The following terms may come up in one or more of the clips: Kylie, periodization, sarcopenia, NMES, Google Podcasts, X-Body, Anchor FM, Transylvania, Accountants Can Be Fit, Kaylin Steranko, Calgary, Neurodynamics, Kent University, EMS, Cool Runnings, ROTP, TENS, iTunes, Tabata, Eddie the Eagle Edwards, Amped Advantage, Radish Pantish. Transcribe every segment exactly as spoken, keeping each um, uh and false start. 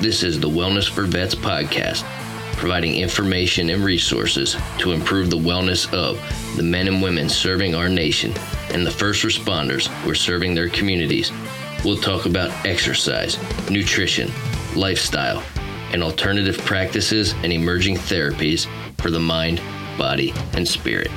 This is the Wellness for Vets podcast, providing information and resources to improve the wellness of the men and women serving our nation and the first responders who are serving their communities. We'll talk about exercise, nutrition, lifestyle, and alternative practices and emerging therapies for the mind, body, and spirit.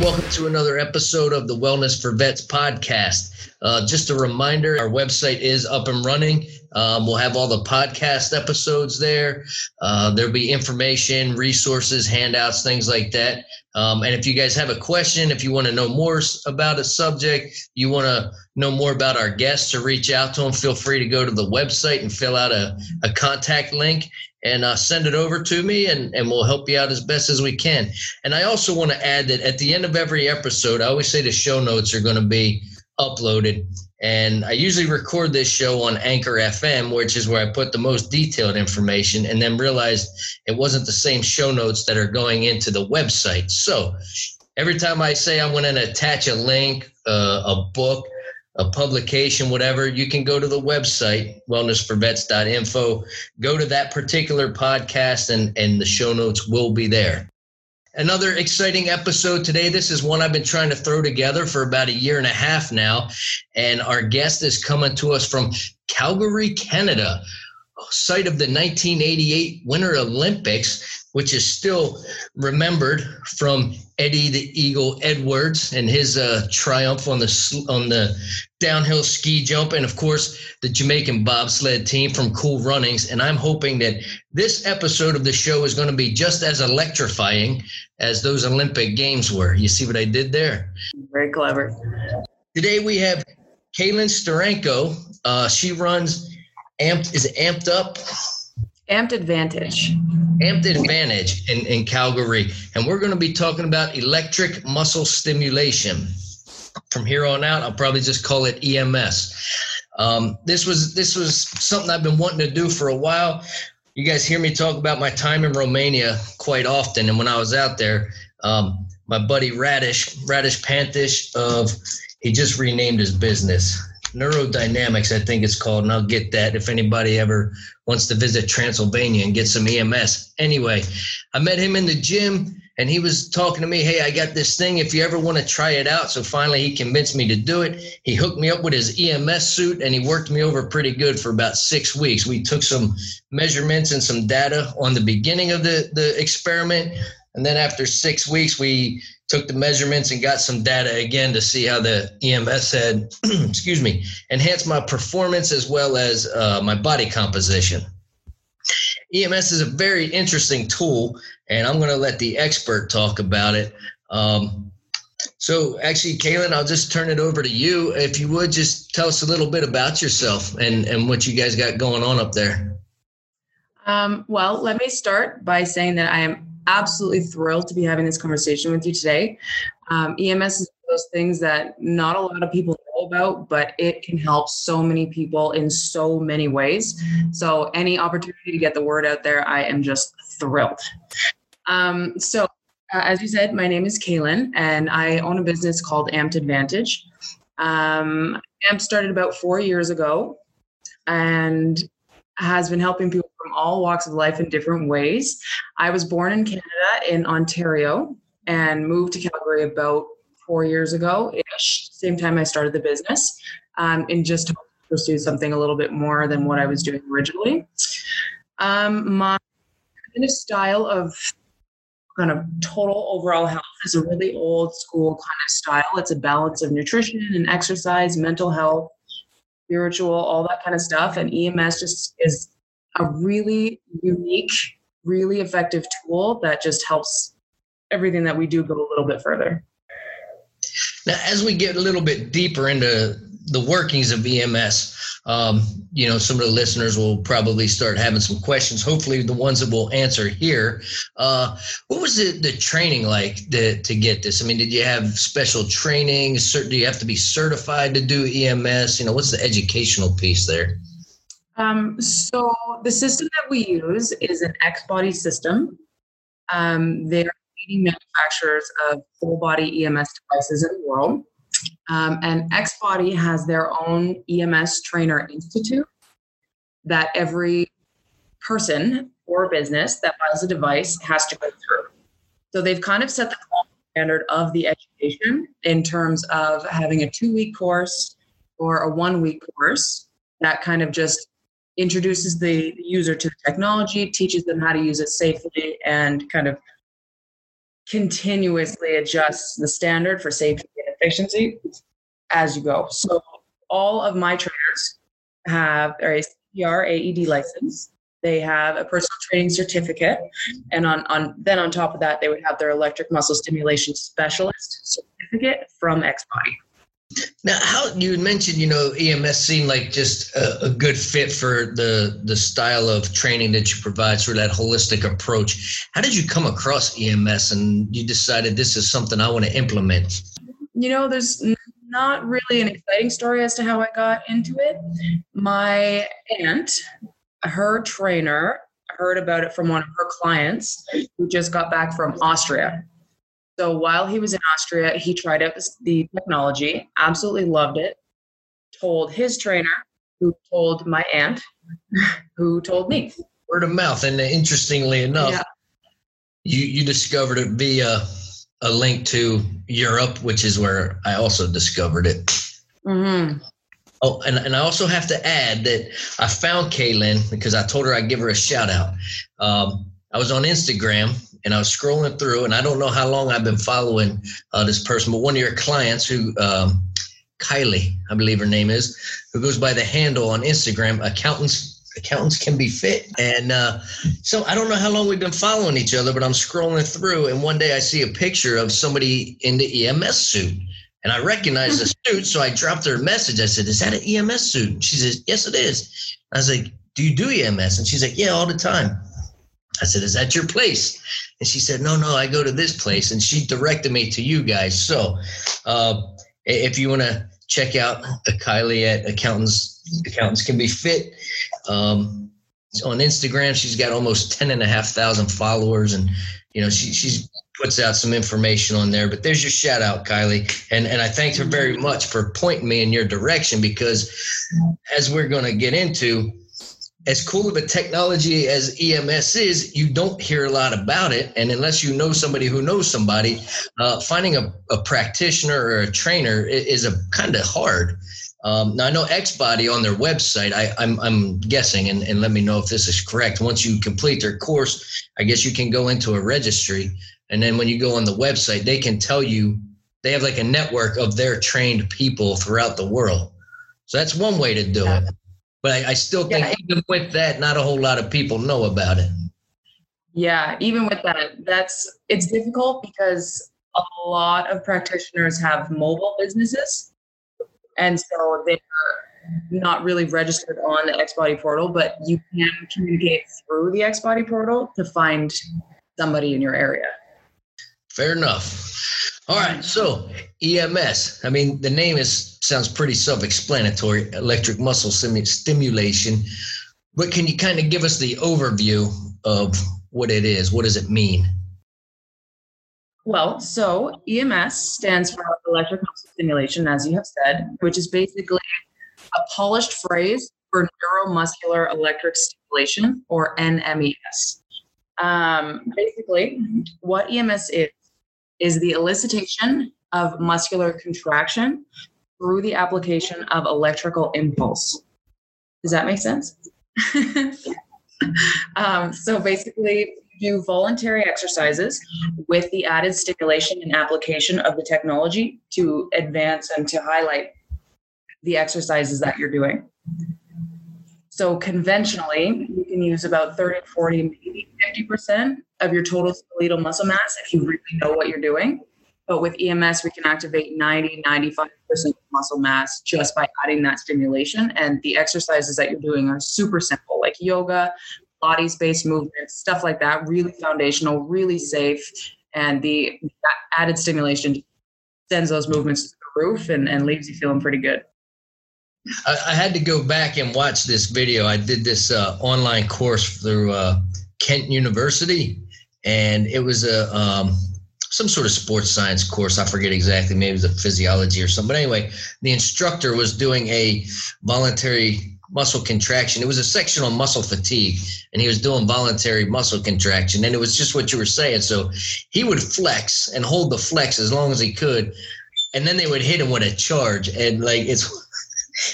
Welcome to another episode of the Wellness for Vets podcast. Uh, just a reminder, our website is up and running. Um, we'll have all the podcast episodes there. Uh, there'll be information, resources, handouts, things like that. Um, and if you guys have a question, if you want to know more about a subject, you want to know more about our guests or reach out to them, feel free to go to the website and fill out a, a contact link. And uh, send it over to me, and, and we'll help you out as best as we can. And I also want to add that at the end of every episode, I always say the show notes are going to be uploaded. And I usually record this show on Anchor F M, which is where I put the most detailed information, and then realized it wasn't the same show notes that are going into the website. So every time I say I'm going to attach a link, uh, a book, a publication, whatever, you can go to the website, wellness for vets dot info, go to that particular podcast, and, and the show notes will be there. Another exciting episode today. This is one I've been trying to throw together for about a year and a half now, and our guest is coming to us from Calgary, Canada, site of the nineteen eighty-eight Winter Olympics, which is still remembered from Eddie the Eagle Edwards and his uh, triumph on the on the downhill ski jump, and of course the Jamaican bobsled team from Cool Runnings. And I'm hoping that this episode of the show is going to be just as electrifying as those Olympic Games were. You see what I did there? Very clever. Today we have Kaylin Steranko. Uh, she runs Amped, is it Amped Up? Amped Advantage. Amped Advantage in, in Calgary. And we're going to be talking about electric muscle stimulation. From here on out, I'll probably just call it E M S. Um, this was this was something I've been wanting to do for a while. You guys hear me talk about my time in Romania quite often. And when I was out there, um, my buddy Radish, Radish Pantish of, he just renamed his business. Neurodynamics, I think it's called, and I'll get that if anybody ever wants to visit Transylvania and get some E M S. Anyway, I met him in the gym, and he was talking to me, hey, I got this thing if you ever want to try it out. So finally he convinced me to do it. He hooked me up with his E M S suit, and he worked me over pretty good for about six weeks. We took some measurements and some data on the beginning of the, the experiment, and then after six weeks, we took the measurements and got some data again to see how the E M S had, excuse me, enhanced my performance as well as uh, my body composition. E M S is a very interesting tool, and I'm going to let the expert talk about it. Um, so actually, Kaylin, I'll just turn it over to you. If you would, just tell us a little bit about yourself and, and what you guys got going on up there. Um, well, let me start by saying that I am absolutely thrilled to be having this conversation with you today. Um, E M S is one of those things that not a lot of people know about, but it can help so many people in so many ways. So any opportunity to get the word out there, I am just thrilled. Um, so uh, as you said, my name is Kaylin, and I own a business called Amped Advantage. Um, Amped started about four years ago and has been helping people from all walks of life in different ways. I was born in Canada, in Ontario, and moved to Calgary about four years ago-ish, same time I started the business, um, and just to pursue something a little bit more than what I was doing originally. Um, my kind of style of kind of total overall health is a really old school kind of style. It's a balance of nutrition and exercise, mental health, spiritual, all that kind of stuff. And E M S just is a really unique, really effective tool that just helps everything that we do go a little bit further. Now, as we get a little bit deeper into the workings of E M S, um, you know, some of the listeners will probably start having some questions, hopefully the ones that we'll answer here. Uh, what was the, the training like to, to get this? I mean, did you have special training? Do you have to be certified to do E M S? You know, what's the educational piece there? Um, so the system that we use is an X-Body system. Um, they are leading manufacturers of full-body E M S devices in the world. Um, and X-Body has their own E M S trainer institute that every person or business that buys a device has to go through. So they've kind of set the standard of the education in terms of having a two-week course or a one-week course that kind of just introduces the user to the technology, teaches them how to use it safely, and kind of continuously adjusts the standard for safety and efficiency as you go. So all of my trainers have a C P R A E D license. They have a personal training certificate, and on, on then on top of that, they would have their electric muscle stimulation specialist certificate from X-Body. Now, how you had mentioned, you know, E M S seemed like just a, a good fit for the, the style of training that you provide, sort of that holistic approach. How did you come across E M S and you decided this is something I want to implement? You know, there's not really an exciting story as to how I got into it. My aunt, her trainer, heard about it from one of her clients who just got back from Austria. So while he was in Austria, he tried out the technology, absolutely loved it, told his trainer, who told my aunt, who told me. Word of mouth. And interestingly enough, yeah. you, you discovered it via a link to Europe, which is where I also discovered it. Mm-hmm. Oh, and, and I also have to add that I found Kaylin because I told her I'd give her a shout out. Um, I was on Instagram and I was scrolling through, and I don't know how long I've been following uh, this person, but one of your clients who, um, Kylie, I believe her name is, who goes by the handle on Instagram, Accountants, Accountants Can Be Fit. And uh, so I don't know how long we've been following each other, but I'm scrolling through, and one day I see a picture of somebody in the E M S suit. And I recognized the suit, so I dropped her a message. I said, is that an E M S suit? And she says, yes, it is. I was like, do you do E M S? And she's like, yeah, all the time. I said, is that your place? And she said, no, no, I go to this place. And she directed me to you guys. So uh, if you want to check out Kylie at Accountants, Accountants Can Be Fit, um, on Instagram, she's got almost ten and a half thousand followers. And, you know, she, she's puts out some information on there, but there's your shout out, Kylie. And and I thanked her very much for pointing me in your direction, because as we're going to get into, as cool of a technology as E M S is, you don't hear a lot about it. And unless you know somebody who knows somebody, uh, finding a, a practitioner or a trainer is, is a kind of hard. Um, now, I know X-Body on their website, I, I'm, I'm guessing, and, and let me know if this is correct. Once you complete their course, I guess you can go into a registry. And then when you go on the website, they can tell you, they have like a network of their trained people throughout the world. So that's one way to do yeah. it. But I, I still think yeah. even with that, not a whole lot of people know about it. Yeah, even with that, that's it's difficult because a lot of practitioners have mobile businesses. And so they're not really registered on the X-Body portal, but you can communicate through the X-Body portal to find somebody in your area. Fair enough. All right. So E M S, I mean, the name is sounds pretty self-explanatory, electric muscle stimu- stimulation. But can you kind of give us the overview of what it is? What does it mean? Well, so E M S stands for electric muscle stimulation, as you have said, which is basically a polished phrase for neuromuscular electric stimulation, or N M E S. Um, basically, what E M S is, is the elicitation of muscular contraction through the application of electrical impulse. Does that make sense? um, so basically, you do voluntary exercises with the added stimulation and application of the technology to advance and to highlight the exercises that you're doing. So conventionally, you can use about thirty, forty, maybe fifty percent of your total skeletal muscle mass if you really know what you're doing. But with E M S, we can activate ninety, ninety-five percent of muscle mass just by adding that stimulation. And the exercises that you're doing are super simple, like yoga, Pilates-based movements, stuff like that, really foundational, really safe. And the that added stimulation sends those movements to the roof and, and leaves you feeling pretty good. I, I had to go back and watch this video. I did this uh, online course through uh, Kent University, and it was a um, some sort of sports science course. I forget exactly. Maybe it was a physiology or something. But anyway, the instructor was doing a voluntary muscle contraction. It was a section on muscle fatigue, and he was doing voluntary muscle contraction. And it was just what you were saying. So he would flex and hold the flex as long as he could, and then they would hit him with a charge. And like it's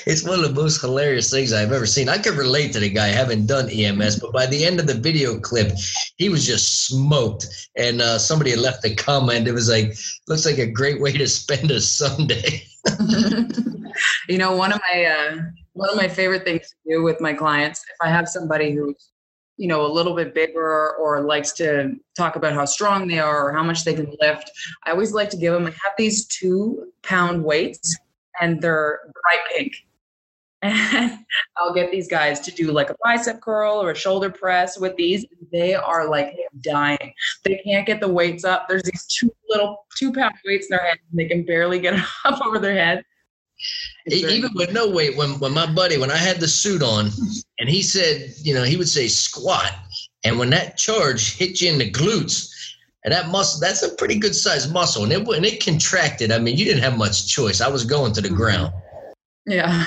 it's one of the most hilarious things I've ever seen. I could relate to the guy, having done E M S, but by the end of the video clip, he was just smoked. And uh, somebody had left a comment. It was like, looks like a great way to spend a Sunday. You know, one of my uh, one of my favorite things to do with my clients, if I have somebody who's, you know, a little bit bigger or likes to talk about how strong they are or how much they can lift, I always like to give them, I have these two pound weights, and they're bright pink. And I'll get these guys to do like a bicep curl or a shoulder press with these. They are like dying. They can't get the weights up. There's these two little two pound weights in their head. And they can barely get it up over their head. Even with no weight, when, when my buddy, when I had the suit on and he said, you know, he would say squat. And when that charge hit you in the glutes, and that muscle, that's a pretty good sized muscle. And it, and it contracted. I mean, you didn't have much choice. I was going to the ground. Yeah.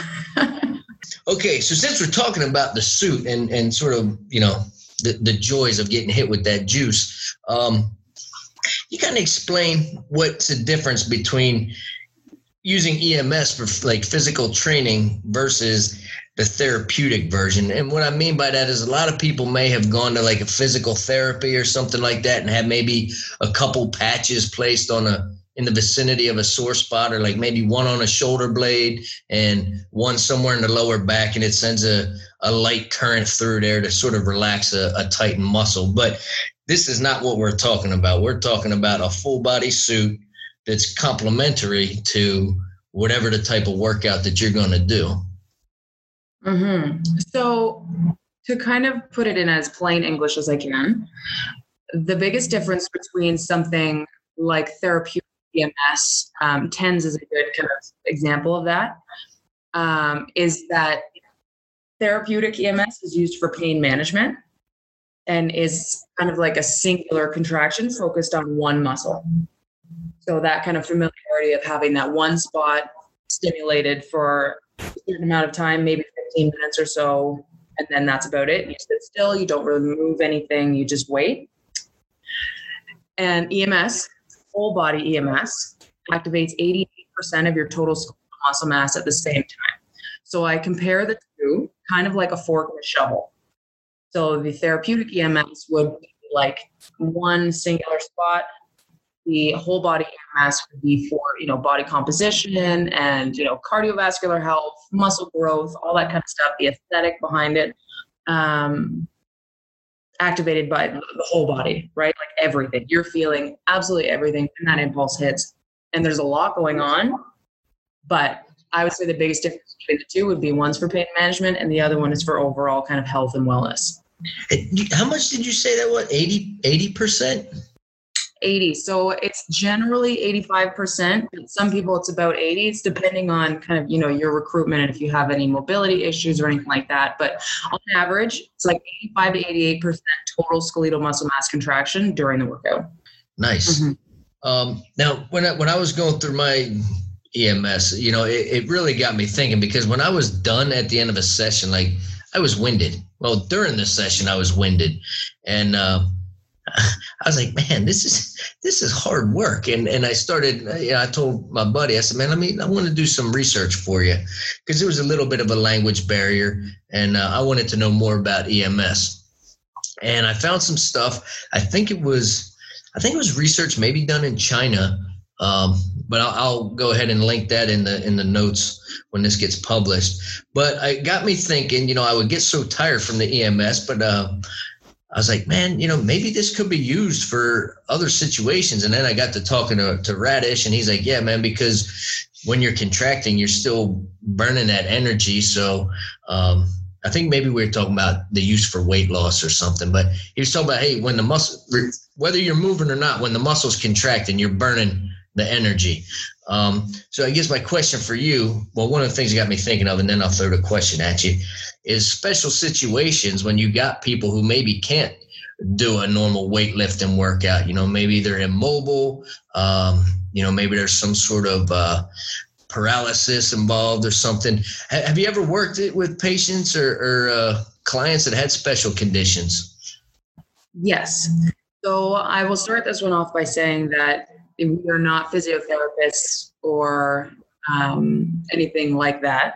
Okay. So since we're talking about the suit and, and sort of, you know, the, the joys of getting hit with that juice, um, you kind of explain what's the difference between using E M S for like physical training versus the therapeutic version. And what I mean by that is a lot of people may have gone to like a physical therapy or something like that and have maybe a couple patches placed on a, in the vicinity of a sore spot, or like maybe one on a shoulder blade and one somewhere in the lower back. And it sends a, a light current through there to sort of relax a, a tightened muscle. But this is not what we're talking about. We're talking about a full body suit that's complementary to whatever the type of workout that you're going to do. Mm-hmm. So to kind of put it in as plain English as I can, the biggest difference between something like therapeutic E M S, um, T E N S is a good kind of example of that, um, is that therapeutic E M S is used for pain management and is kind of like a singular contraction focused on one muscle. So that kind of familiarity of having that one spot stimulated for a certain amount of time, maybe fifteen minutes or so, and then that's about it. You sit still, you don't really move anything, you just wait. And E M S, full body E M S, activates eighty-eight percent of your total muscle mass at the same time. So I compare the two kind of like a fork and a shovel. So the therapeutic E M S would be like one singular spot. The whole body E M S would be for, you know, body composition and, you know, cardiovascular health, muscle growth, all that kind of stuff, the aesthetic behind it, um, activated by the whole body, right? Like everything. You're feeling absolutely everything when that impulse hits. And there's a lot going on, but I would say the biggest difference between the two would be one's for pain management and the other one is for overall kind of health and wellness. How much did you say that was? eighty, eighty percent? eighty. So it's generally eighty-five percent. Some people it's about eighty. It's depending on kind of, you know, your recruitment and if you have any mobility issues or anything like that. But on average, it's like eighty-five to eighty-eight percent total skeletal muscle mass contraction during the workout. Nice. Mm-hmm. Um, now, when I, when I was going through my E M S, you know, it, it really got me thinking, because when I was done at the end of a session, like I was winded. Well, during the session, I was winded. And, uh, I was like, man, this is this is hard work. And and I started, you know, I told my buddy, I said, man, I mean, I want to do some research for you, because there was a little bit of a language barrier and uh, I wanted to know more about E M S. And I found some stuff. I think it was, I think it was research maybe done in China, um, but I'll, I'll go ahead and link that in the in the notes when this gets published. But it got me thinking, you know, I would get so tired from the E M S, but uh, I was like, man, you know, maybe this could be used for other situations. And then I got to talking to, to Radish, and he's like, yeah, man, because when you're contracting, you're still burning that energy. So um, I think maybe we were talking about the use for weight loss or something, but he was talking about, hey, when the muscle, whether you're moving or not, when the muscle's contracting, you're burning the energy. Um, so I guess my question for you, well, one of the things that got me thinking of, and then I'll throw the question at you, is special situations when you got people who maybe can't do a normal weightlifting workout. You know, maybe they're immobile. Um, you know, maybe there's some sort of uh, paralysis involved or something. H- have you ever worked it with patients or, or uh, clients that had special conditions? Yes. So I will start this one off by saying that we are not physiotherapists or um, anything like that.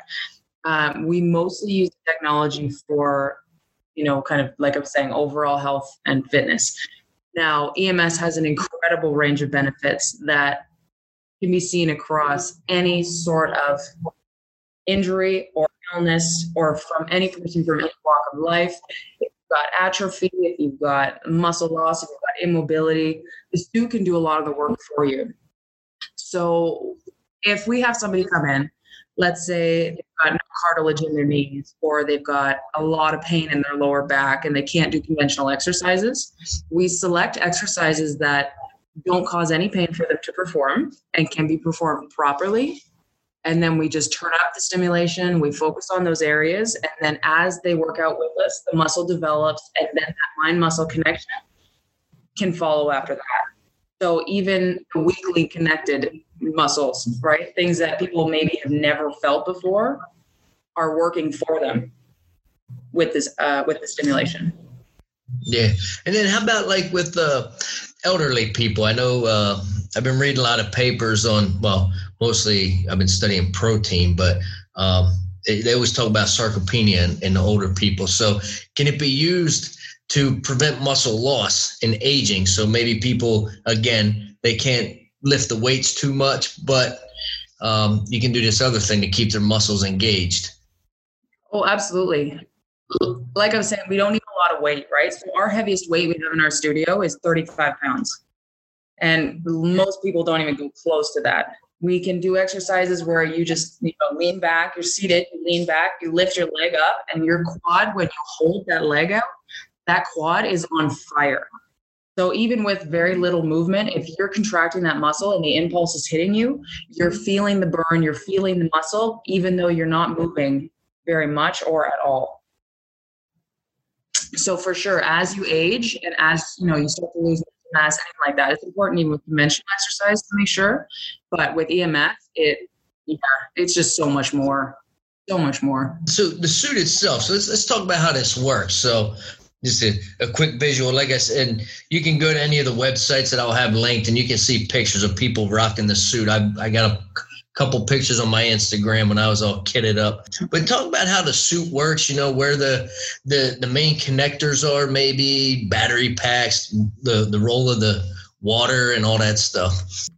Um, we mostly use technology for, you know, kind of like I'm saying, overall health and fitness. Now, E M S has an incredible range of benefits that can be seen across any sort of injury or illness, or from any person from any walk of life. If you've got atrophy, if you've got muscle loss, if you've got immobility, this dude can do a lot of the work for you. So if we have somebody come in, let's say they've got no cartilage in their knees, or they've got a lot of pain in their lower back and they can't do conventional exercises, we select exercises that don't cause any pain for them to perform and can be performed properly. And then we just turn up the stimulation, we focus on those areas. And then as they work out with us, the muscle develops, and then that mind-muscle connection can follow after that. So even weakly connected muscles, right? Things that people maybe have never felt before are working for them with this, uh, with the stimulation. Yeah. And then how about like with the elderly people? I know uh, I've been reading a lot of papers on, well, mostly I've been studying protein, but um, they, they always talk about sarcopenia in, in the older people. So can it be used to prevent muscle loss in aging? So maybe people, again, they can't lift the weights too much, but um, you can do this other thing to keep their muscles engaged. Oh, absolutely. Like I was saying, we don't need a lot of weight, right? So our heaviest weight we have in our studio is thirty-five pounds. And most people don't even go close to that. We can do exercises where you just, you know, lean back, you're seated, you lean back, you lift your leg up, and your quad, when you hold that leg out, that quad is on fire. So even with very little movement, if you're contracting that muscle and the impulse is hitting you, you're feeling the burn, you're feeling the muscle, even though you're not moving very much or at all. So for sure, as you age and as, you know, you start to lose mass, anything like that, it's important even with conventional exercise to make sure. But with E M S, it, yeah, it's just so much more, so much more. So the suit itself, so let's, let's talk about how this works. So just a, a quick visual, like I said, and you can go to any of the websites that I'll have linked and you can see pictures of people rocking the suit. I I got a couple pictures on my Instagram when I was all kitted up. But talk about how the suit works, you know, where the the, the main connectors are, maybe battery packs, the, the role of the water and all that stuff.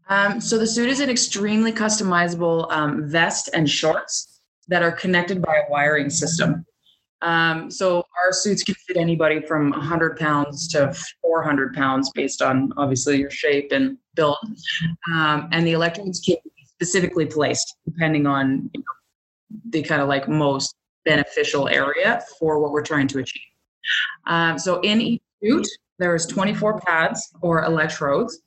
Um, so the suit is an extremely customizable um, vest and shorts that are connected by a wiring system. Um, so our suits can fit anybody from one hundred pounds to four hundred pounds based on obviously your shape and build. Um, and the electrodes can be specifically placed depending on, you know, the kind of like most beneficial area for what we're trying to achieve. Um, so in each suit, there is twenty-four pads or electrodes,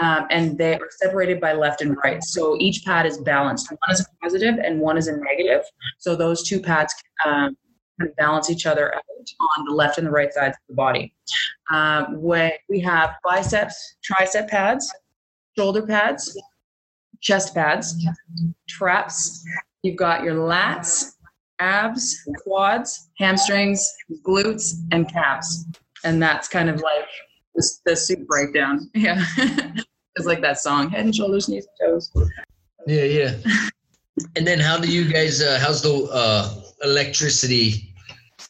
um, and they are separated by left and right. So each pad is balanced. One is a positive and one is a negative. So those two pads, um, and balance each other out on the left and the right sides of the body. Um, when we have biceps, tricep pads, shoulder pads, chest pads, traps. You've got your lats, abs, quads, hamstrings, glutes, and calves. And that's kind of like the, the suit breakdown. Yeah. It's like that song, head and shoulders, knees and toes. Yeah, yeah. And then how do you guys, uh, how's the uh, electricity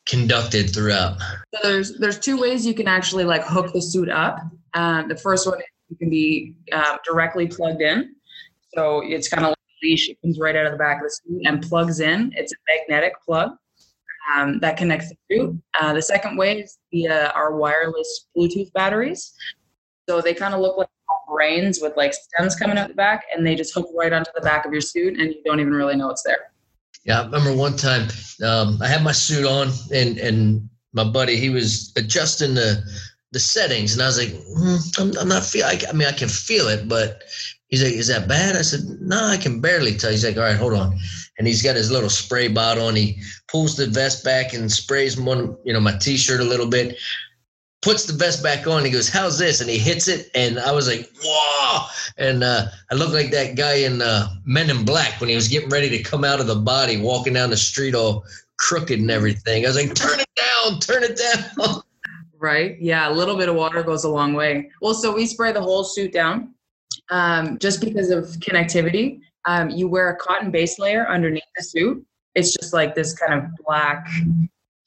conducted throughout? So there's there's two ways you can actually like hook the suit up. Um, the first one, you can be uh, directly plugged in. So it's kind of like a leash. It comes right out of the back of the suit and plugs in. It's a magnetic plug um, that connects the suit. Uh, the second way is via our wireless Bluetooth batteries. So they kind of look like brains with like stems coming out the back, and they just hook right onto the back of your suit and you don't even really know it's there. Yeah, I remember one time um, I had my suit on and and my buddy, he was adjusting the the settings, and I was like, mm, I'm, I'm not feel. I, I mean, I can feel it, but He's like, is that bad? I said, no, I can barely tell. He's like, all right, hold on. And he's got his little spray bottle and he pulls the vest back and sprays one, you know, my t-shirt a little bit, puts the vest back on. He goes, how's this? And he hits it. And I was like, whoa. And uh, I looked like that guy in uh, Men in Black when he was getting ready to come out of the body, walking down the street all crooked and everything. I was like, turn it down, turn it down. Right. Yeah. A little bit of water goes a long way. Well, so we spray the whole suit down. Um, just because of connectivity, um, you wear a cotton base layer underneath the suit. It's just like this kind of black,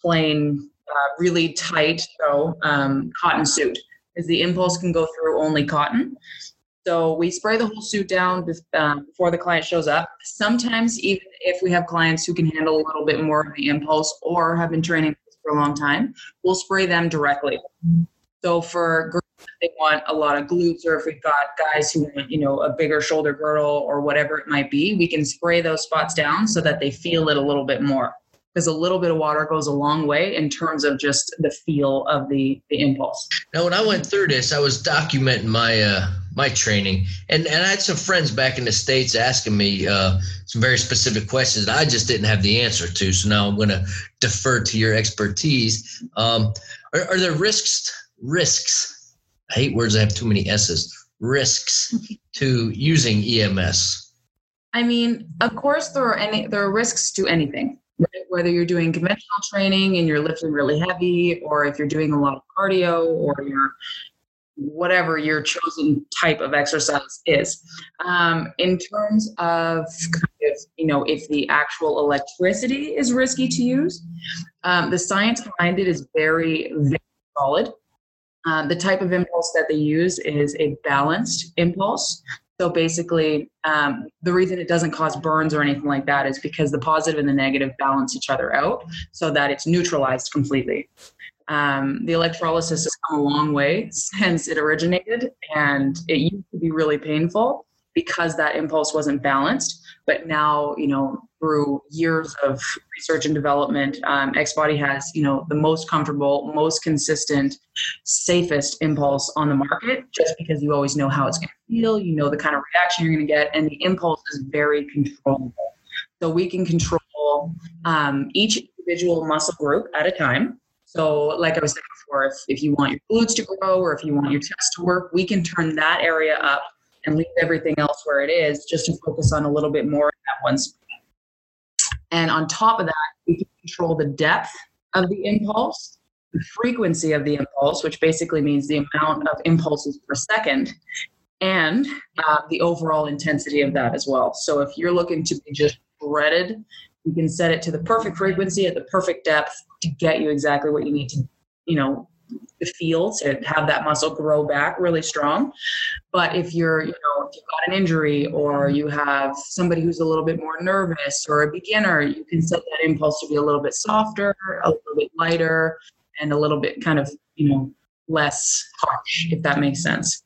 plain, uh, really tight, so um, cotton suit, because the impulse can go through only cotton. So we spray the whole suit down bef- um, before the client shows up. Sometimes, even if we have clients who can handle a little bit more of the impulse or have been training for a long time, we'll spray them directly. So for girls, they want a lot of glutes, or if we've got guys who want, you know, a bigger shoulder girdle or whatever it might be, we can spray those spots down so that they feel it a little bit more, because a little bit of water goes a long way in terms of just the feel of the, the impulse. Now, when I went through this, I was documenting my, uh, my training and, and I had some friends back in the States asking me, uh, some very specific questions that I just didn't have the answer to. So now I'm going to defer to your expertise. Um, are, are there risks, risks, I hate words that have too many S's, risks to using E M S? I mean, of course there are any, there are risks to anything, right? Whether you're doing conventional training and you're lifting really heavy, or if you're doing a lot of cardio, or you're whatever your chosen type of exercise is. Um, in terms of, if, you know, if the actual electricity is risky to use, um, the science behind it is very, very solid. Uh, the type of impulse that they use is a balanced impulse. So basically, um, the reason it doesn't cause burns or anything like that is because the positive and the negative balance each other out so that it's neutralized completely. Um, the electrolysis has come a long way since it originated, and it used to be really painful because that impulse wasn't balanced. But now, you know, through years of research and development, um, X-Body has, you know, the most comfortable, most consistent, safest impulse on the market, just because you always know how it's going to feel, you know the kind of reaction you're going to get, and the impulse is very controllable. So we can control um, each individual muscle group at a time. So like I was saying before, if, if you want your glutes to grow or if you want your chest to work, we can turn that area up and leave everything else where it is, just to focus on a little bit more in that one spot. And on top of that, we can control the depth of the impulse, the frequency of the impulse, which basically means the amount of impulses per second, and uh, the overall intensity of that as well. So if you're looking to be just breaded, you can set it to the perfect frequency at the perfect depth to get you exactly what you need to, you know, to feel, to have that muscle grow back really strong. But if you're, you know, if you've got an injury, or you have somebody who's a little bit more nervous or a beginner, you can set that impulse to be a little bit softer, a little bit lighter, and a little bit kind of, you know, less harsh, if that makes sense.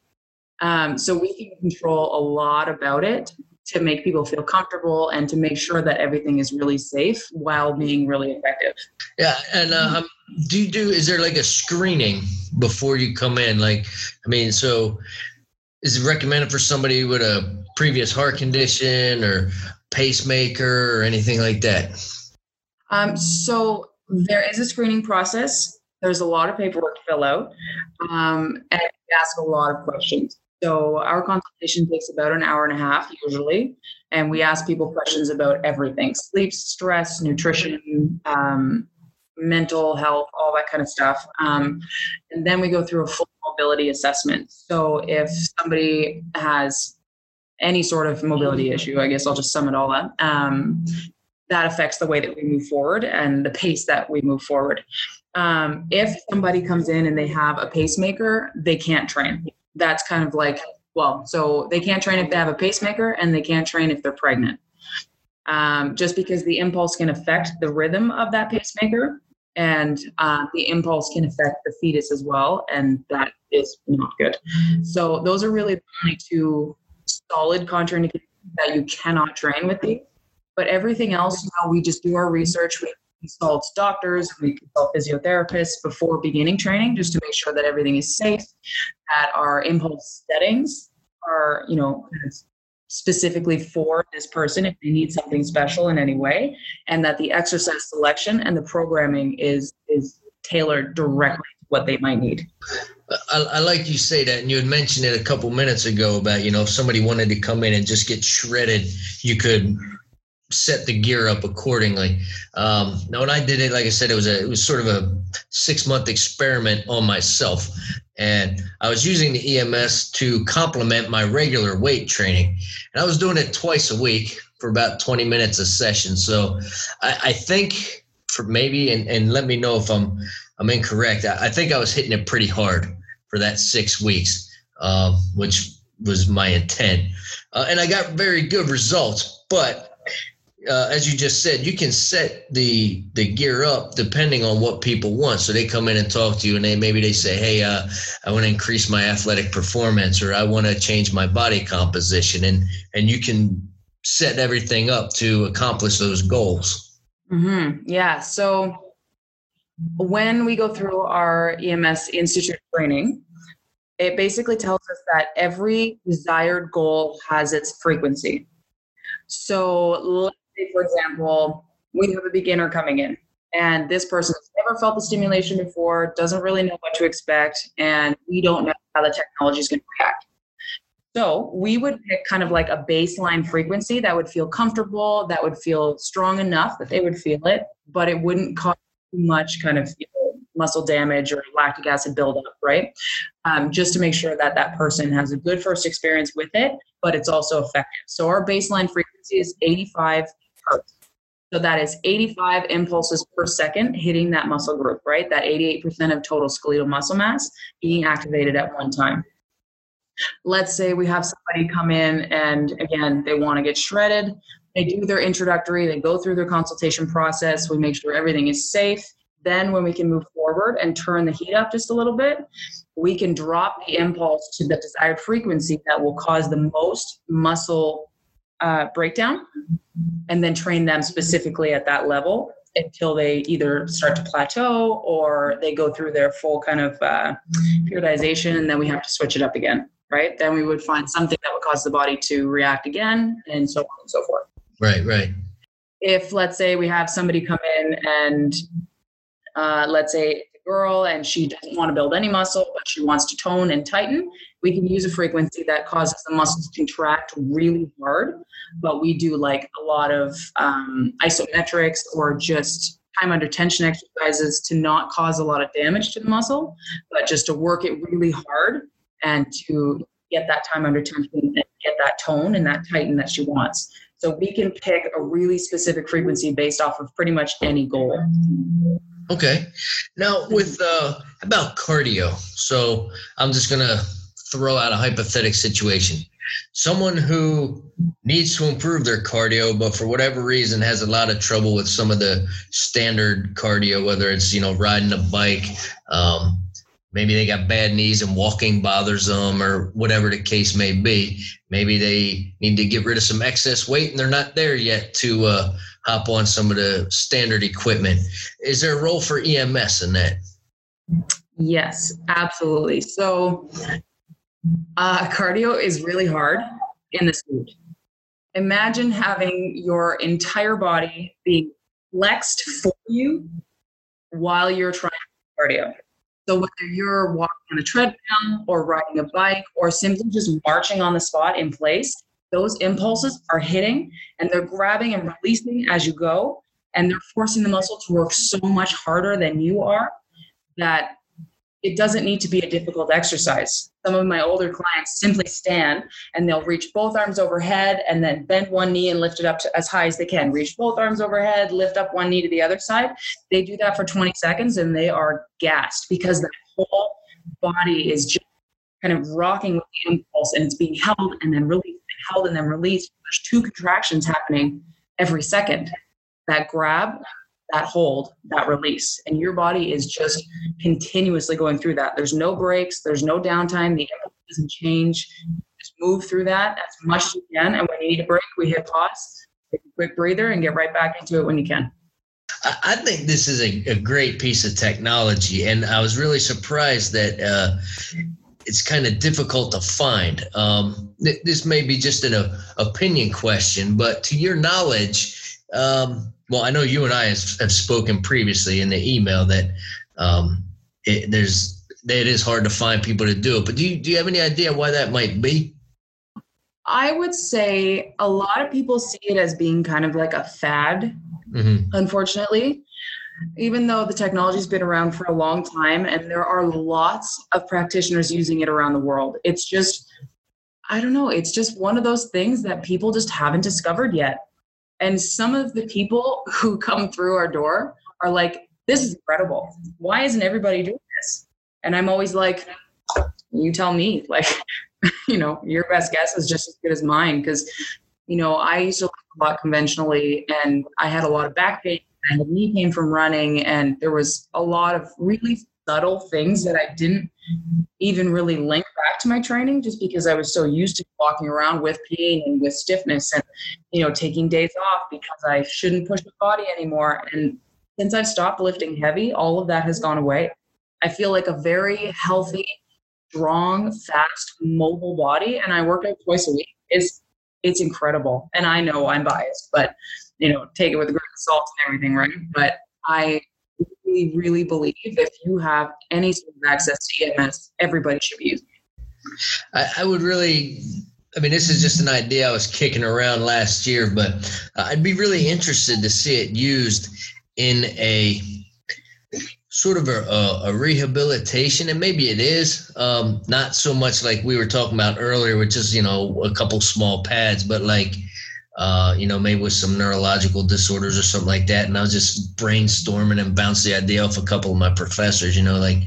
Um, so we can control a lot about it to make people feel comfortable and to make sure that everything is really safe while being really effective. Yeah. And um, do you do, is there like a screening before you come in? Like, I mean, so is it recommended for somebody with a previous heart condition or pacemaker or anything like that? Um, so there is a screening process. There's a lot of paperwork to fill out, um, and you ask a lot of questions. So our consultation takes about an hour and a half usually, and we ask people questions about everything: sleep, stress, nutrition, um, mental health, all that kind of stuff. Um, and then we go through a full mobility assessment. So if somebody has any sort of mobility issue, I guess I'll just sum it all up, um, that affects the way that we move forward and the pace that we move forward. Um, if somebody comes in and they have a pacemaker, they can't train. That's kind of like, well, so they can't train if they have a pacemaker, and they can't train if they're pregnant. Um, just because the impulse can affect the rhythm of that pacemaker, and uh, the impulse can affect the fetus as well. And that is not good. So those are really the only two solid contraindications that you cannot train with these. But everything else, you know, we just do our research. We consult doctors, we consult physiotherapists before beginning training, just to make sure that everything is safe, that our impulse settings are, you know, specifically for this person if they need something special in any way, and that the exercise selection and the programming is is tailored directly to what they might need. I, I like you say that, and you had mentioned it a couple minutes ago about, you know, if somebody wanted to come in and just get shredded, you could set the gear up accordingly. Um, now, when I did it, like I said, it was a it was sort of a six month experiment on myself, and I was using the E M S to complement my regular weight training, and I was doing it twice a week for about twenty minutes a session. So, I, I think for maybe, and, and let me know if I'm I'm incorrect. I, I think I was hitting it pretty hard for that six weeks, uh, which was my intent, uh, and I got very good results, but. Uh, as you just said, you can set the the gear up depending on what people want. So they come in and talk to you, and they maybe they say, hey, uh, I want to increase my athletic performance, or I want to change my body composition. And and you can set everything up to accomplish those goals. Mm-hmm. Yeah. So when we go through our E M S Institute training, it basically tells us that every desired goal has its frequency. So let's say, for example, we have a beginner coming in, and this person has never felt the stimulation before, doesn't really know what to expect, and we don't know how the technology is going to react. So we would pick kind of like a baseline frequency that would feel comfortable, that would feel strong enough that they would feel it, but it wouldn't cause too much kind of, you know, muscle damage or lactic acid buildup, right? Um, just to make sure that that person has a good first experience with it, but it's also effective. So our baseline frequency is eighty-five hertz. So that is eighty-five impulses per second hitting that muscle group, right? That eighty-eight percent of total skeletal muscle mass being activated at one time. Let's say we have somebody come in and, again, they want to get shredded. They do their introductory, they go through their consultation process. We make sure everything is safe. Then when we can move forward and turn the heat up just a little bit, we can drop the impulse to the desired frequency that will cause the most muscle uh, breakdown, and then train them specifically at that level until they either start to plateau or they go through their full kind of uh, periodization, and then we have to switch it up again, right? Then we would find something that would cause the body to react again, and so on and so forth. Right, right. If, let's say, we have somebody come in and Uh, let's say it's a girl and she doesn't want to build any muscle, but she wants to tone and tighten, we can use a frequency that causes the muscles to contract really hard. But we do like a lot of um, isometrics or just time under tension exercises to not cause a lot of damage to the muscle, but just to work it really hard and to get that time under tension and get that tone and that tighten that she wants. So we can pick a really specific frequency based off of pretty much any goal. Okay. Now with, uh, about cardio. So I'm just going to throw out a hypothetical situation. Someone who needs to improve their cardio, but for whatever reason has a lot of trouble with some of the standard cardio, whether it's, you know, riding a bike, um, maybe they got bad knees and walking bothers them or whatever the case may be. Maybe they need to get rid of some excess weight and they're not there yet to uh, hop on some of the standard equipment. Is there a role for E M S in that? Yes, absolutely. So uh, cardio is really hard in the suit. Imagine having your entire body being flexed for you while you're trying cardio. So whether you're walking on a treadmill or riding a bike or simply just marching on the spot in place, those impulses are hitting and they're grabbing and releasing as you go. And they're forcing the muscle to work so much harder than you are that it doesn't need to be a difficult exercise. Some of my older clients simply stand and they'll reach both arms overhead and then bend one knee and lift it up to as high as they can. Reach both arms overhead, lift up one knee to the other side. They do that for twenty seconds and they are gassed because the whole body is just kind of rocking with the impulse and it's being held and then released, and held and then released. There's two contractions happening every second. That grab, that hold, that release. And your body is just continuously going through that. There's no breaks. There's no downtime. The impulse doesn't change. Just move through that as much as you can. And when you need a break, we hit pause, take a quick breather, and get right back into it when you can. I think this is a, a great piece of technology. And I was really surprised that uh, it's kind of difficult to find. Um, th- this may be just an uh, opinion question, but to your knowledge, um, well, I know you and I have, have spoken previously in the email that um, it, there's it is hard to find people to do it. But do you, do you have any idea why that might be? I would say a lot of people see it as being kind of like a fad, mm-hmm. unfortunately, even though the technology's been around for a long time and there are lots of practitioners using it around the world. It's just, I don't know, it's just one of those things that people just haven't discovered yet. And some of the people who come through our door are like, this is incredible. Why isn't everybody doing this? And I'm always like, you tell me, like, you know, your best guess is just as good as mine. Cause you know, I used to lift a lot conventionally and I had a lot of back pain. I had knee pain from running, and there was a lot of really subtle things that I didn't even really link back to my training just because I was so used to walking around with pain and with stiffness and, you know, taking days off because I shouldn't push the body anymore. And since I've stopped lifting heavy, all of that has gone away. I feel like a very healthy, strong, fast, mobile body, and I work out twice a week. It's, it's incredible. And I know I'm biased, but you know, take it with a grain of salt and everything, right? But I really, really believe if you have any sort of access to E M S, everybody should be using it. I, I would really, I mean, this is just an idea I was kicking around last year, but I'd be really interested to see it used in a sort of a, a, a rehabilitation, and maybe it is, um, not so much like we were talking about earlier, which is, you know, a couple small pads, but like, Uh, you know, maybe with some neurological disorders or something like that. And I was just brainstorming and bounced the idea off a couple of my professors, you know, like,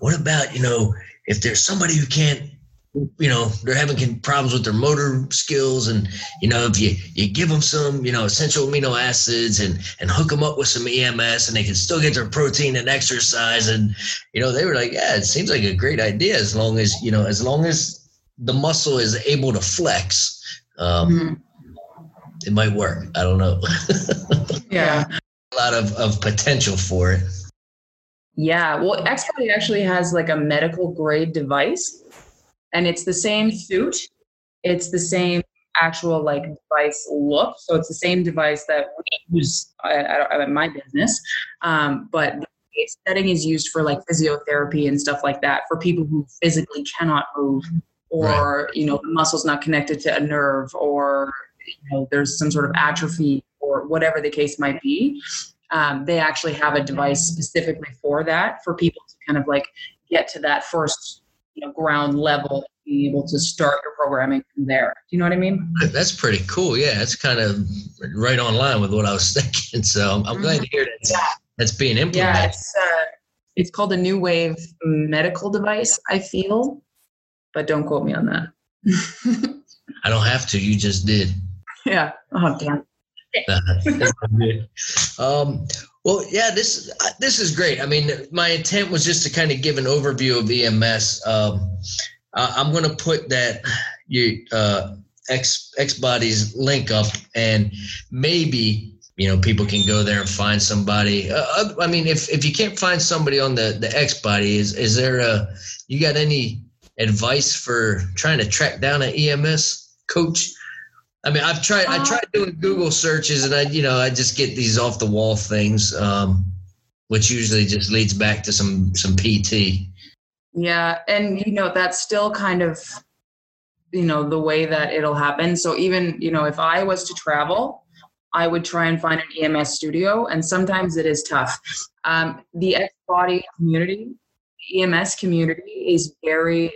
what about, you know, if there's somebody who can't, you know, they're having problems with their motor skills, and, you know, if you, you give them some, you know, essential amino acids and, and hook them up with some E M S, and they can still get their protein and exercise. And, you know, they were like, yeah, it seems like a great idea as long as, you know, as long as the muscle is able to flex. Um, mm-hmm. It might work. I don't know. Yeah. A lot of, of potential for it. Yeah. Well, X-Body actually has like a medical grade device, and it's the same suit. It's the same actual like device look. So it's the same device that we use at my business. Um, but the setting is used for like physiotherapy and stuff like that for people who physically cannot move, or, right. you know, the muscle's not connected to a nerve, or, you know, there's some sort of atrophy or whatever the case might be. Um, they actually have a device specifically for that, for people to kind of like get to that first, you know, ground level, be able to start your programming from there. Do you know what I mean? That's pretty cool. Yeah. That's kind of right on line with what I was thinking. So I'm, I'm mm-hmm. glad to hear that yeah. that's being implemented. Yeah, it's, uh, it's called a new wave medical device, I feel, but don't quote me on that. I don't have to. You just did. Yeah. Oh, damn. um, well, yeah, this, this is great. I mean, my intent was just to kind of give an overview of E M S. Um, uh, I'm going to put that you, uh, X, X-Body's link up, and maybe, you know, people can go there and find somebody. Uh, I mean, if, if you can't find somebody on the, the X-Body, is, is there a, you got any advice for trying to track down an E M S coach? I mean, I've tried, I tried doing Google searches, and I, you know, I just get these off the wall things, um, which usually just leads back to some, some P T. Yeah. And you know, that's still kind of, you know, the way that it'll happen. So even, you know, if I was to travel, I would try and find an E M S studio, and sometimes it is tough. Um, the X-Body community, E M S community is very,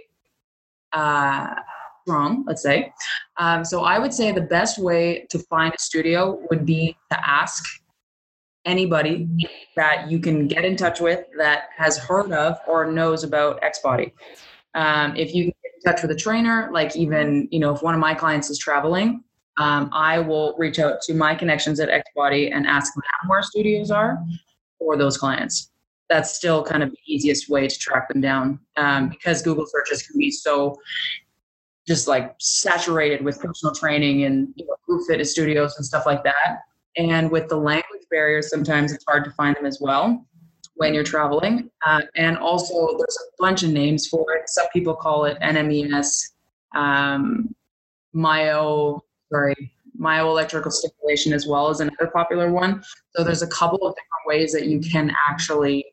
uh, wrong, let's say. Um, so I would say the best way to find a studio would be to ask anybody that you can get in touch with that has heard of or knows about X-Body. Um, if you can get in touch with a trainer, like even, you know, if one of my clients is traveling, um, I will reach out to my connections at X-Body and ask them how more studios are for those clients. That's still kind of the easiest way to track them down, um, because Google searches can be so just like saturated with personal training and, you know, group fitness studios and stuff like that. And with the language barriers, sometimes it's hard to find them as well. when you're traveling. Uh, and also there's a bunch of names for it. Some people call it N M E S, um, myo, sorry, myoelectrical stimulation as well as another popular one. So there's a couple of different ways that you can actually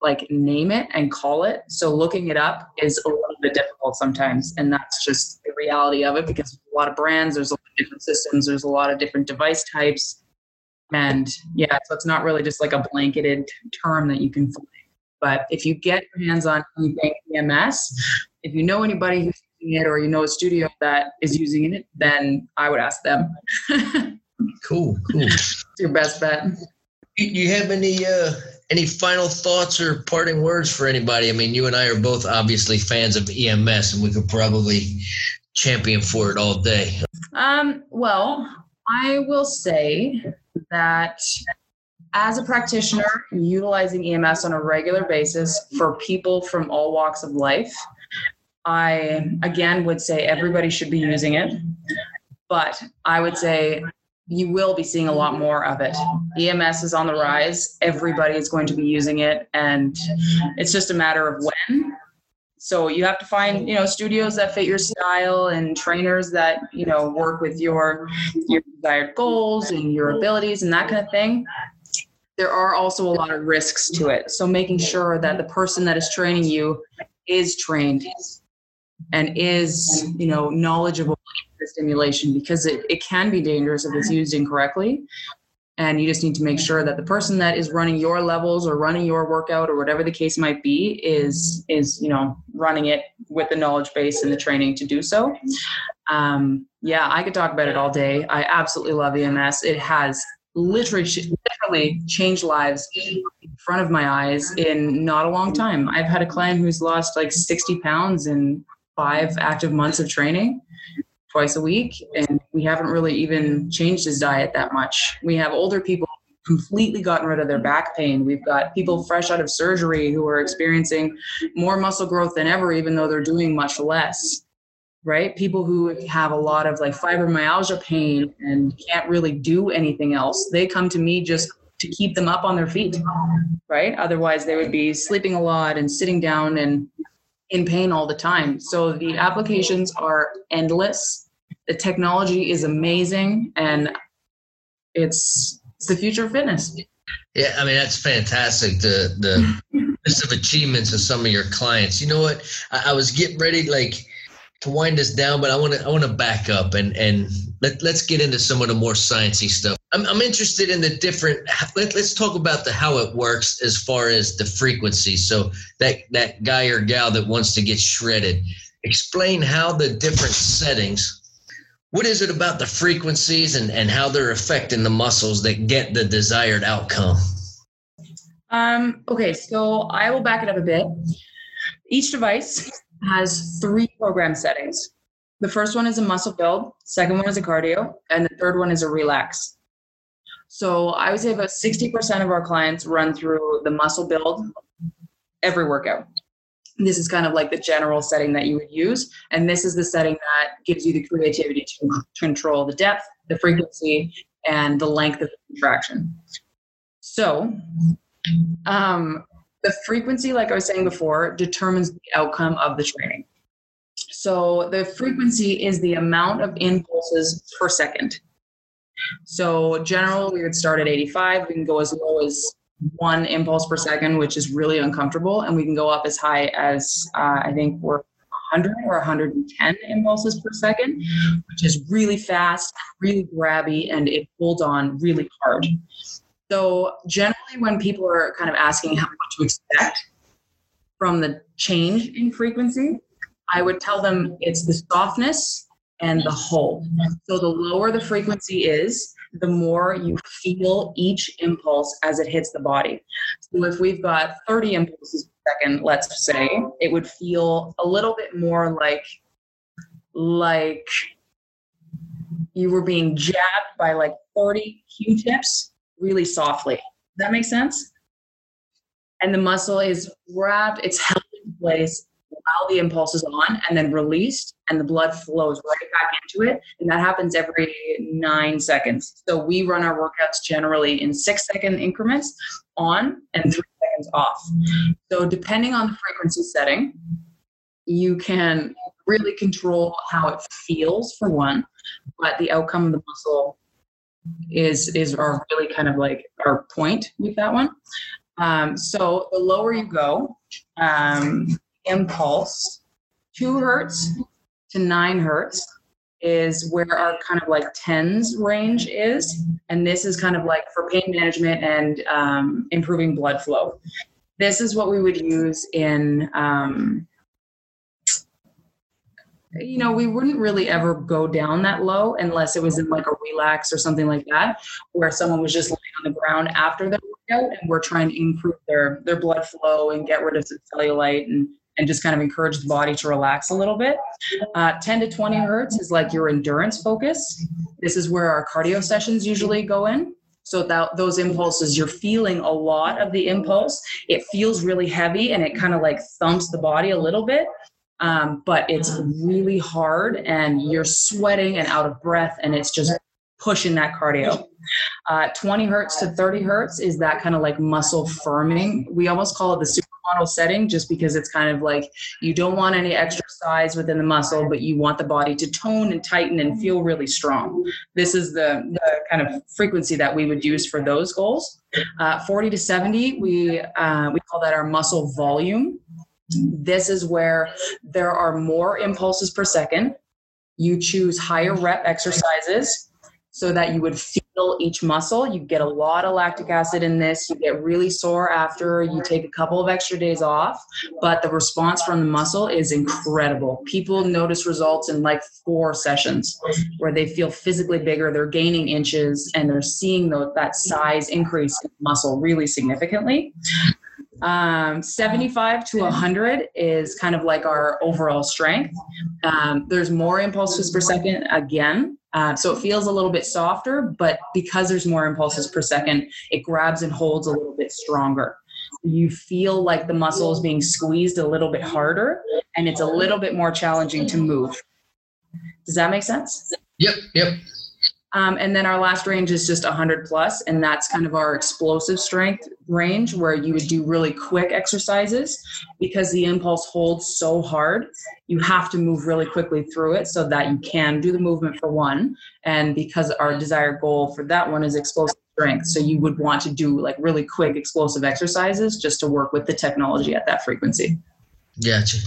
like name it and call it. So looking it up is a little bit difficult sometimes. And that's just the reality of it, because there's a lot of brands, there's a lot of different systems, there's a lot of different device types. And yeah, so it's not really just like a blanketed term that you can find. But if you get your hands on anything E M S, if you know anybody who's using it or you know a studio that is using it, then I would ask them. Cool, cool. It's your best bet. Do you have any uh, any final thoughts or parting words for anybody? I mean, you and I are both obviously fans of E M S, and we could probably champion for it all day. Um. Well, I will say that as a practitioner, utilizing E M S on a regular basis for people from all walks of life, I, again, would say everybody should be using it. But I would say you will be seeing a lot more of it. E M S is on the rise. Everybody is going to be using it. And it's just a matter of when. So you have to find, you know, studios that fit your style and trainers that, you know, work with your, your desired goals and your abilities and that kind of thing. There are also a lot of risks to it. So making sure that the person that is training you is trained and is, you know, knowledgeable in the stimulation, because it, it can be dangerous if it's used incorrectly. And you just need to make sure that the person that is running your levels or running your workout or whatever the case might be is, is, you know, running it with the knowledge base and the training to do so. Um, yeah, I could talk about it all day. I absolutely love E M S. It has literally, literally changed lives in front of my eyes in not a long time. I've had a client who's lost like sixty pounds in five active months of training twice a week, and we haven't really even changed his diet that much. We have older people completely gotten rid of their back pain. We've got people fresh out of surgery who are experiencing more muscle growth than ever, even though they're doing much less, right? People who have a lot of like fibromyalgia pain and can't really do anything else, they come to me just to keep them up on their feet, right? Otherwise they would be sleeping a lot and sitting down and in pain all the time. So the applications are endless. The technology is amazing, and it's, it's the future of fitness. Yeah, I mean, that's fantastic, the the list of achievements of some of your clients. You know what? I, I was getting ready like to wind this down, but I want to I want to back up and and let let's get into some of the more sciencey stuff. I'm I'm interested in the different. Let, let's talk about the how it works as far as the frequency. So that that guy or gal that wants to get shredded, explain how the different settings. What is it about the frequencies and, and how they're affecting the muscles that get the desired outcome? Um, okay, so I will back it up a bit. Each device has three program settings. The first one is a muscle build, second one is a cardio, and the third one is a relax. So I would say about sixty percent of our clients run through the muscle build every workout. This is kind of like the general setting that you would use. And this is the setting that gives you the creativity to control the depth, the frequency, and the length of the contraction. So um, the frequency, like I was saying before, determines the outcome of the training. So the frequency is the amount of impulses per second. So generally, we would start at eighty-five. We can go as low as one impulse per second, which is really uncomfortable. And we can go up as high as, uh, I think we're one hundred or one hundred ten impulses per second, which is really fast, really grabby, and it pulled on really hard. So generally when people are kind of asking how much to expect from the change in frequency, I would tell them it's the softness and the hold. So the lower the frequency is, the more you feel each impulse as it hits the body. So if we've got thirty impulses per second, let's say, it would feel a little bit more like, like you were being jabbed by like thirty Q-tips really softly. Does that make sense? And the muscle is wrapped, it's held in place while the impulse is on and then released, and the blood flows right back into it. And that happens every nine seconds. So we run our workouts generally in six second increments on and three seconds off. So depending on the frequency setting, you can really control how it feels for one, but the outcome of the muscle is, is our really kind of like our point with that one. Um, so the lower you go, um, impulse, two hertz to nine hertz is where our kind of like TENS range is. And this is kind of like for pain management and um, improving blood flow. This is what we would use in, um, you know, we wouldn't really ever go down that low unless it was in like a relax or something like that, where someone was just laying on the ground after their workout and we're trying to improve their, their blood flow and get rid of some cellulite and, and just kind of encourage the body to relax a little bit. Uh, ten to twenty hertz is like your endurance focus. This is where our cardio sessions usually go in. So that, those impulses, you're feeling a lot of the impulse. It feels really heavy and it kind of like thumps the body a little bit. Um, but it's really hard and you're sweating and out of breath and it's just pushing that cardio. Uh, twenty hertz to thirty hertz is that kind of like muscle firming. We almost call it the supermodel setting just because it's kind of like you don't want any extra size within the muscle, but you want the body to tone and tighten and feel really strong. This is the, the kind of frequency that we would use for those goals. Uh, forty to seventy, we, uh, we call that our muscle volume. This is where there are more impulses per second. You choose higher rep exercises so that you would feel each muscle. You get a lot of lactic acid in this. You get really sore after. You take a couple of extra days off, but the response from the muscle is incredible. People notice results in like four sessions where they feel physically bigger. They're gaining inches and they're seeing the, that size increase in muscle really significantly. Um, seventy-five to one hundred is kind of like our overall strength. Um, there's more impulses per second again. Uh, so it feels a little bit softer, but because there's more impulses per second, it grabs and holds a little bit stronger. You feel like the muscle is being squeezed a little bit harder and it's a little bit more challenging to move. Does that make sense? Yep. Yep. Um, and then our last range is just one hundred plus, and that's kind of our explosive strength range where you would do really quick exercises because the impulse holds so hard. You have to move really quickly through it so that you can do the movement for one. And because our desired goal for that one is explosive strength, so you would want to do like really quick explosive exercises just to work with the technology at that frequency. Gotcha.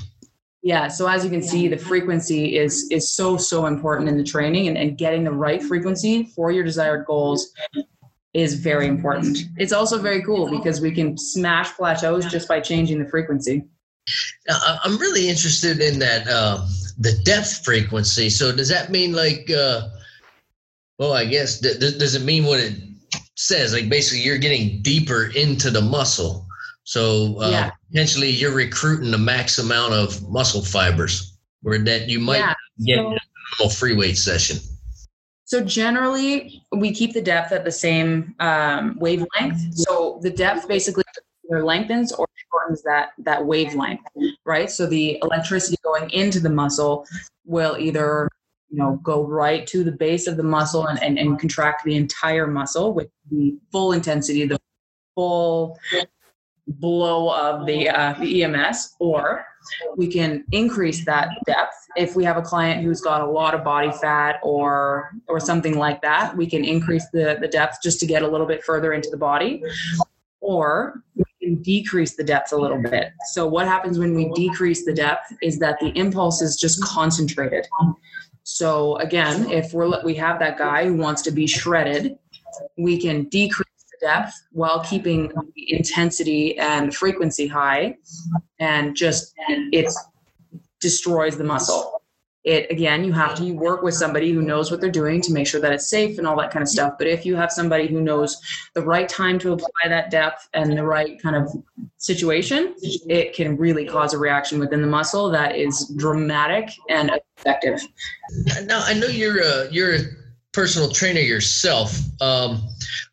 Yeah. So as you can see, the frequency is, is so, so important in the training, and, and getting the right frequency for your desired goals is very important. It's also very cool because we can smash plateaus just by changing the frequency. Now, I'm really interested in that, uh, the depth frequency. So does that mean like, uh, well, I guess, th- th- does it mean what it says? Like basically you're getting deeper into the muscle. So uh, yeah. Potentially you're recruiting the max amount of muscle fibers where that you might yeah. get so, in a normal free weight session. So generally we keep the depth at the same um, wavelength. So the depth basically either lengthens or shortens that, that wavelength, right? So the electricity going into the muscle will either, you know, go right to the base of the muscle and, and, and contract the entire muscle with the full intensity, the full blow of the, uh, the E M S, or we can increase that depth. If we have a client who's got a lot of body fat or, or something like that, we can increase the, the depth just to get a little bit further into the body, or we can decrease the depth a little bit. So what happens when we decrease the depth is that the impulse is just concentrated. So again, if we're, we have that guy who wants to be shredded, we can decrease depth while keeping the intensity and frequency high, and just it destroys the muscle. It again, you have to you work with somebody who knows what they're doing to make sure that it's safe and all that kind of stuff. But if you have somebody who knows the right time to apply that depth and the right kind of situation, it can really cause a reaction within the muscle that is dramatic and effective. Now, I know you're uh, you're a personal trainer yourself. Um,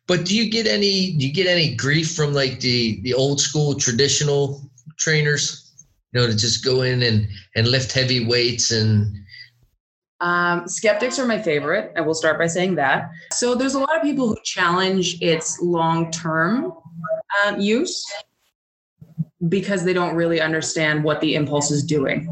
But do you get any do you get any grief from like the, the old school traditional trainers? you know, to just go in and, and lift heavy weights and. Um, skeptics are my favorite. I will start by saying that. So there's a lot of people who challenge its long-term um, use because they don't really understand what the impulse is doing,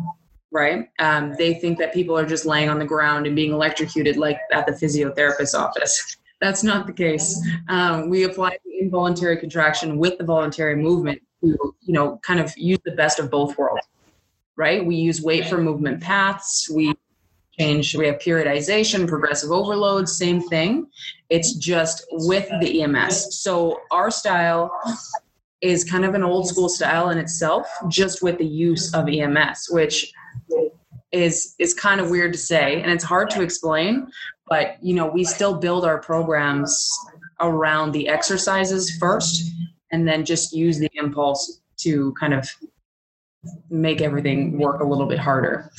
right? Um, they think that people are just laying on the ground and being electrocuted like at the physiotherapist's office. That's not the case. Um, we apply the involuntary contraction with the voluntary movement to, you know, kind of use the best of both worlds, right? We use weight for movement paths. We change. We have periodization, progressive overload, same thing. It's just with the E M S. So our style is kind of an old school style in itself, just with the use of E M S, which is is kind of weird to say, and it's hard to explain, but you know, we still build our programs around the exercises first, and then just use the impulse to kind of make everything work a little bit harder.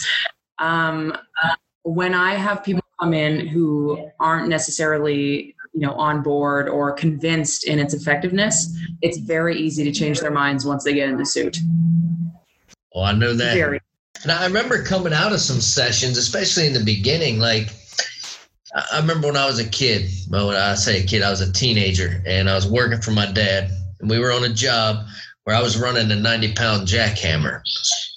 Um, uh, when I have people come in who aren't necessarily, you know, on board or convinced in its effectiveness, it's very easy to change their minds once they get in the suit. Oh, I know that. Very. And I remember coming out of some sessions, especially in the beginning, like I remember when I was a kid, well, when I say a kid, I was a teenager and I was working for my dad, and we were on a job where I was running a ninety pound jackhammer.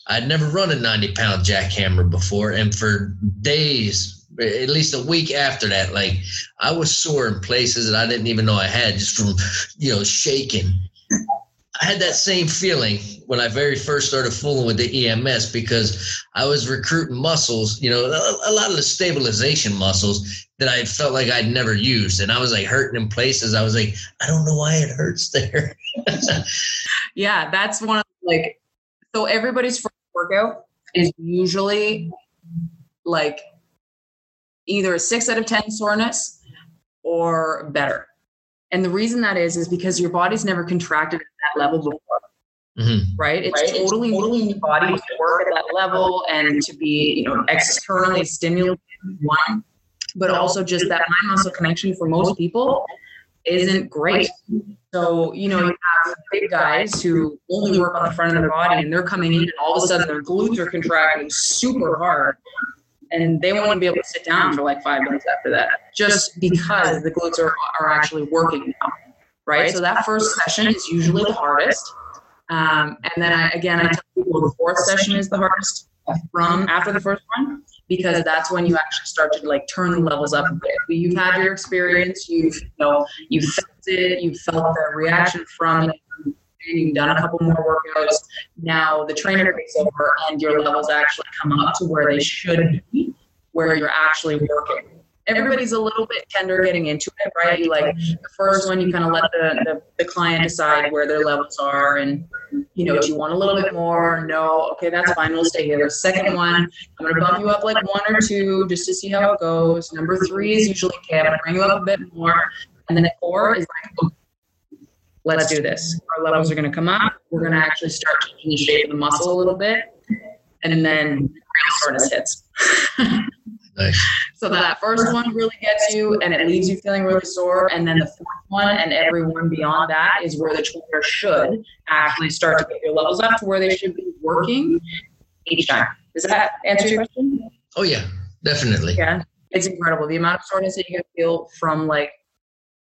I'd never run a ninety pound jackhammer before. And for days, at least a week after that, like I was sore in places that I didn't even know I had, just from, you know, shaking. I had that same feeling when I very first started fooling with the E M S, because I was recruiting muscles, you know, a, a lot of the stabilization muscles that I felt like I'd never used. And I was like hurting in places. I was like, I don't know why it hurts there. Yeah, that's one of like, so everybody's first workout is usually like either a six out of ten soreness or better. And the reason that is, is because your body's never contracted at that level before, mm-hmm. right? It's, right? Totally it's totally new body to work at that level and to be, you know, externally stimulated, one, but also just that mind muscle connection for most people isn't great. So, you know, you have big guys who only work on the front of their body and they're coming in and all of a sudden their glutes are contracting super hard and they won't be able to sit down for like five minutes after that, just because the glutes are, are actually working now, right? So that first session is usually the hardest. Um, and then I, again, I tell people the fourth session is the hardest from after the first one, because that's when you actually start to like turn the levels up a bit. You've had your experience, you've, you know, you've felt it, you've felt the reaction from it, you've done a couple more workouts. Now the trainer takes over and your levels actually come up to where they should be, where you're actually working. Everybody's a little bit tender getting into it, right? You like the first one, you kind of let the, the, the client decide where their levels are and, you know, do you want a little bit more? No. Okay, that's fine. We'll stay here. Second one, I'm going to bump you up like one or two just to see how it goes. Number three is usually, okay, I'm going to bring you up a bit more. And then four is like, okay, let's do this. Our levels are going to come up. We're going to actually start changing the shape of the muscle a little bit. And then it sort of hits. Nice. So that first one really gets you and it leaves you feeling really sore, and then the fourth one and every one beyond that is where the trainer should actually start to get your levels up to where they should be working each time. Does that answer your question? Oh yeah, definitely. Yeah, it's incredible the amount of soreness that you can feel from like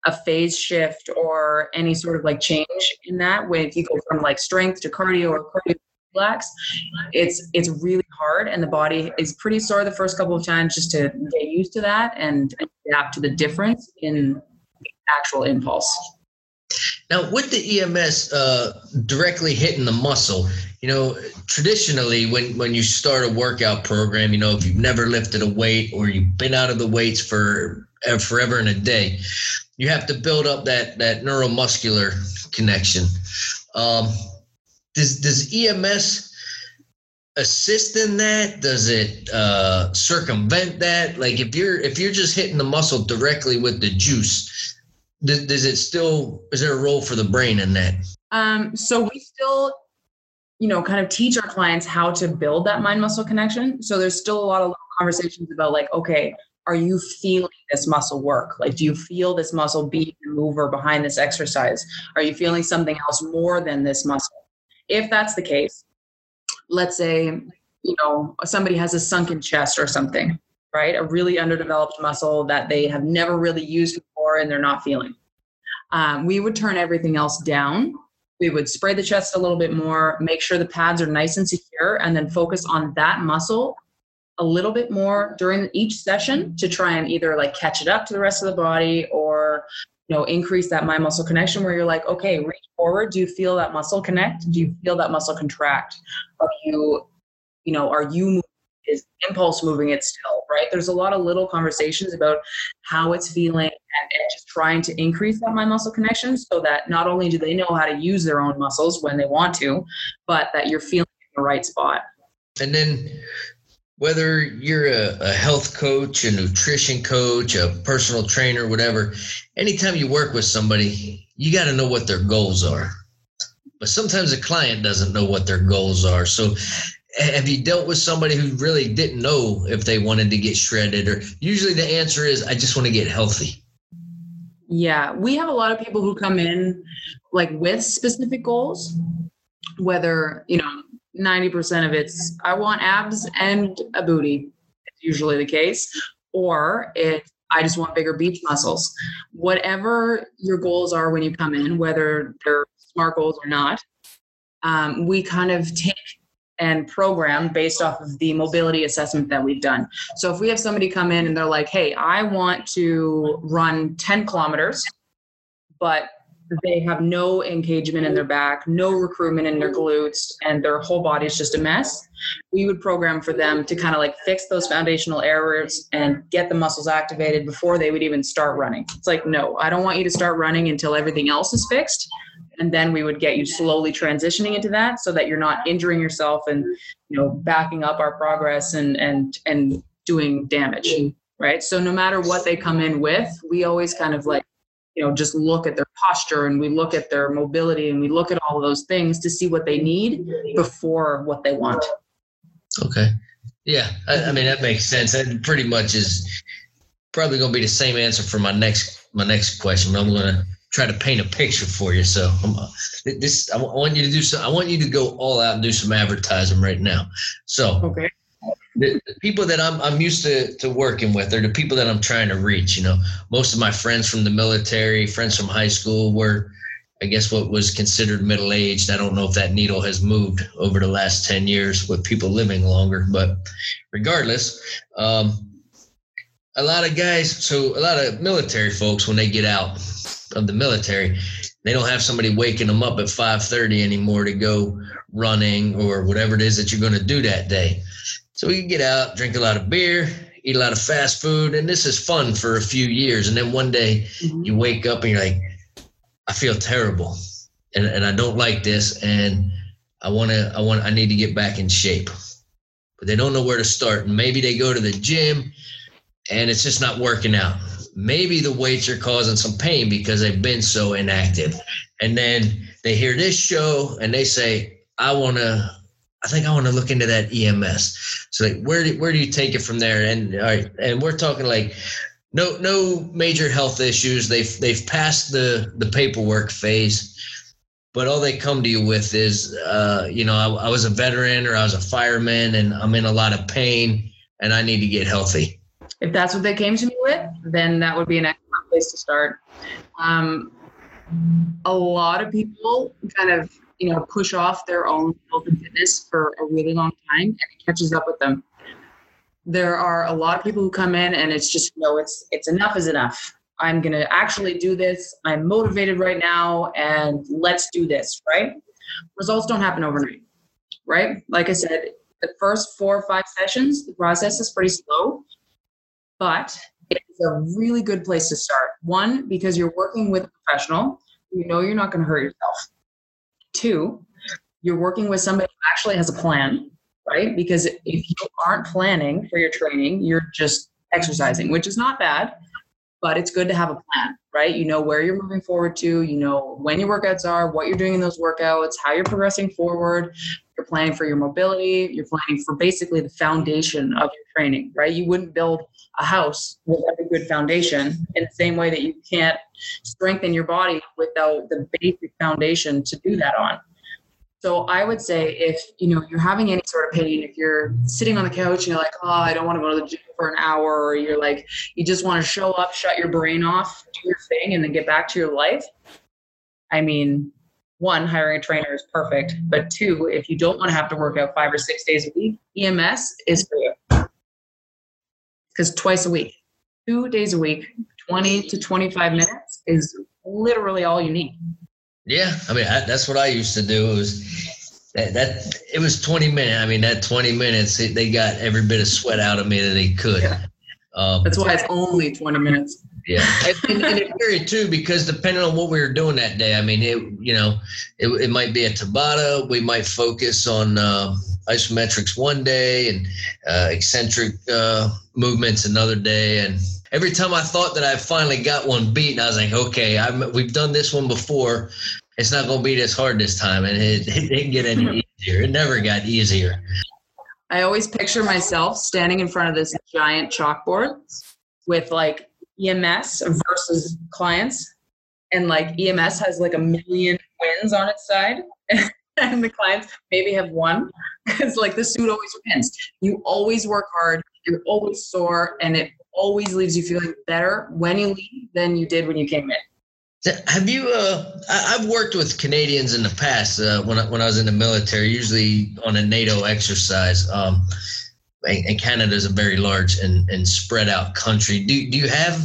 a phase shift or any sort of like change in that way. If you go from like strength to cardio or cardio relax, it's it's really hard, and the body is pretty sore the first couple of times just to get used to that and adapt to the difference in actual impulse. Now, with the E M S uh, directly hitting the muscle, you know, traditionally when, when you start a workout program, you know, if you've never lifted a weight or you've been out of the weights for uh, forever and a day, you have to build up that, that neuromuscular connection. Um, Does does E M S assist in that? Does it uh, circumvent that? Like if you're if you're just hitting the muscle directly with the juice, does, does it still? Is there a role for the brain in that? Um, so we still, you know, kind of teach our clients how to build that mind muscle connection. So there's still a lot of conversations about like, okay, are you feeling this muscle work? Like, do you feel this muscle beat and move or behind this exercise? Are you feeling something else more than this muscle? If that's the case, let's say, you know, somebody has a sunken chest or something, right? A really underdeveloped muscle that they have never really used before and they're not feeling. Um, we would turn everything else down. We would spray the chest a little bit more, make sure the pads are nice and secure, and then focus on that muscle a little bit more during each session to try and either like catch it up to the rest of the body or, you know, increase that mind muscle connection where you're like, okay, reach forward. Do you feel that muscle connect? Do you feel that muscle contract? Are you, you know, are you moving? Is impulse moving it still, right? There's a lot of little conversations about how it's feeling and, and just trying to increase that mind muscle connection so that not only do they know how to use their own muscles when they want to, but that you're feeling in the right spot. And then whether you're a, a health coach, a nutrition coach, a personal trainer, whatever, anytime you work with somebody, you got to know what their goals are. But sometimes a client doesn't know what their goals are. So have you dealt with somebody who really didn't know if they wanted to get shredded? Or usually the answer is, I just want to get healthy. Yeah, we have a lot of people who come in like with specific goals, whether, you know, ninety percent of it's, I want abs and a booty. It's usually the case. Or it's, I just want bigger beach muscles. Whatever your goals are when you come in, whether they're SMART goals or not, um, we kind of take and program based off of the mobility assessment that we've done. So if we have somebody come in and they're like, hey, I want to run ten kilometers, but they have no engagement in their back, no recruitment in their glutes, and their whole body is just a mess, we would program for them to kind of like fix those foundational errors and get the muscles activated before they would even start running. It's like, no, I don't want you to start running until everything else is fixed. And then we would get you slowly transitioning into that so that you're not injuring yourself and, you know, backing up our progress and, and, and doing damage. Right. So no matter what they come in with, we always kind of like, you know, just look at their posture and we look at their mobility and we look at all of those things to see what they need before what they want. Okay. Yeah. I, I mean, that makes sense. That pretty much is probably going to be the same answer for my next, my next question. I'm going to try to paint a picture for you. So I'm, uh, this, I want you to do some, I want you to go all out and do some advertising right now. So okay. the, the people that I'm I'm used to, to working with are the people that I'm trying to reach. You know, most of my friends from the military, friends from high school were, I guess, what was considered middle-aged. I don't know if that needle has moved over the last ten years with people living longer, but regardless, um, a lot of guys, so a lot of military folks, when they get out of the military, they don't have somebody waking them up at five thirty anymore to go running or whatever it is that you're going to do that day. So we get out, drink a lot of beer, eat a lot of fast food, and this is fun for a few years. And then one day mm-hmm. you wake up and you're like, I feel terrible and, and I don't like this. And I want to, I want, I need to get back in shape, but they don't know where to start. And maybe they go to the gym and it's just not working out. Maybe the weights are causing some pain because they've been so inactive. And then they hear this show and they say, I want to, I think I want to look into that E M S. So like, where do, where do you take it from there? And all right, and we're talking like no, no major health issues. They've, they've passed the, the paperwork phase, but all they come to you with is, uh, you know, I, I was a veteran or I was a fireman and I'm in a lot of pain and I need to get healthy. If that's what they came to me with, then that would be an excellent place to start. Um, a lot of people kind of, you know, push off their own health and fitness for a really long time and it catches up with them. There are a lot of people who come in and it's just, you know, it's, it's enough is enough. I'm going to actually do this. I'm motivated right now and let's do this, right? Results don't happen overnight, right? Like I said, the first four or five sessions, the process is pretty slow. But it's a really good place to start. One, because you're working with a professional, you know you're not going to hurt yourself. Two, you're working with somebody who actually has a plan, right? Because if you aren't planning for your training, you're just exercising, which is not bad, but it's good to have a plan, right? You know where you're moving forward to, you know when your workouts are, what you're doing in those workouts, how you're progressing forward. You're planning for your mobility. You're planning for basically the foundation of your training, right? You wouldn't build a house without a good foundation in the same way that you can't strengthen your body without the basic foundation to do that on. So I would say if, you know, you're having any sort of pain, if you're sitting on the couch and you're like, oh, I don't want to go to the gym for an hour, or you're like, you just want to show up, shut your brain off, do your thing, and then get back to your life. I mean, one, hiring a trainer is perfect. But two, if you don't want to have to work out five or six days a week, E M S is for you. Because twice a week, two days a week, twenty to twenty-five minutes is literally all you need. Yeah, I mean, I, that's what I used to do. It was that, that it was twenty minutes. I mean, that twenty minutes, it, they got every bit of sweat out of me that they could. Yeah. Um, that's why it's only twenty minutes. Yeah. and, and it varied too, because depending on what we were doing that day, I mean, it, you know, it, it might be a Tabata. We might focus on uh, isometrics one day and uh, eccentric uh, movements another day. And every time I thought that I finally got one beat, and I was like, okay, I'm, we've done this one before. It's not going to be this hard this time. And it, it didn't get any easier. It never got easier. I always picture myself standing in front of this giant chalkboard with like E M S versus clients. And like E M S has like a million wins on its side. And the clients maybe have one. It's like the suit always wins. You always work hard. You're always sore. And it always leaves you feeling better when you leave than you did when you came in. Have you, uh, I've worked with Canadians in the past uh, when, I, when I was in the military, usually on a NATO exercise. Um, and Canada is a very large and, and spread out country. Do, do you have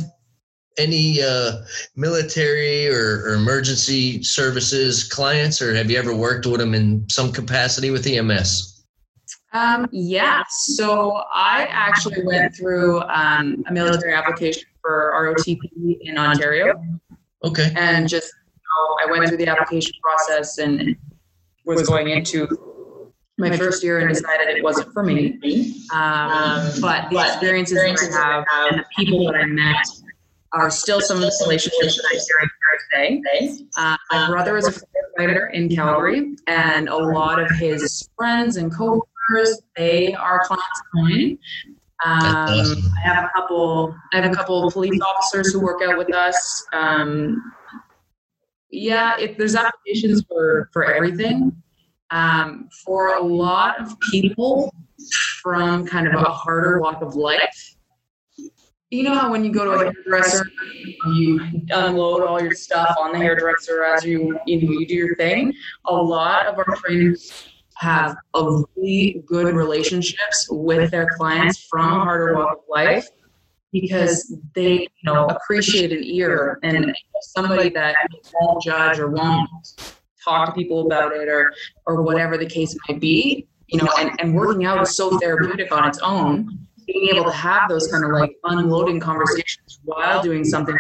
any uh, military or, or emergency services clients, or have you ever worked with them in some capacity with E M S? Um, yeah, so I actually went through um, a military application for R O T P in Ontario. Okay. And just, you know, I went through the application process and was going into my first year and decided it wasn't for me. Um, but the experiences that I have and the people that I met are still some of the relationships that I carry today. Uh, my brother is a firefighter in Calgary, and a lot of his friends and co-workers, they are clients of mine. Um, I have a couple. I have a couple of police officers who work out with us. Um, yeah, it, there's applications for for everything. Um, for a lot of people from kind of a harder walk of life, you know how when you go to a hairdresser, you unload all your stuff on the hairdresser as you you know you do your thing. A lot of our trainers have a really good relationships with their clients from a harder walk of life, because they, you know, appreciate an ear and somebody that won't judge or won't talk to people about it or or whatever the case might be, you know, and, and working out is so therapeutic on its own. Being able to have those kind of like unloading conversations while doing something,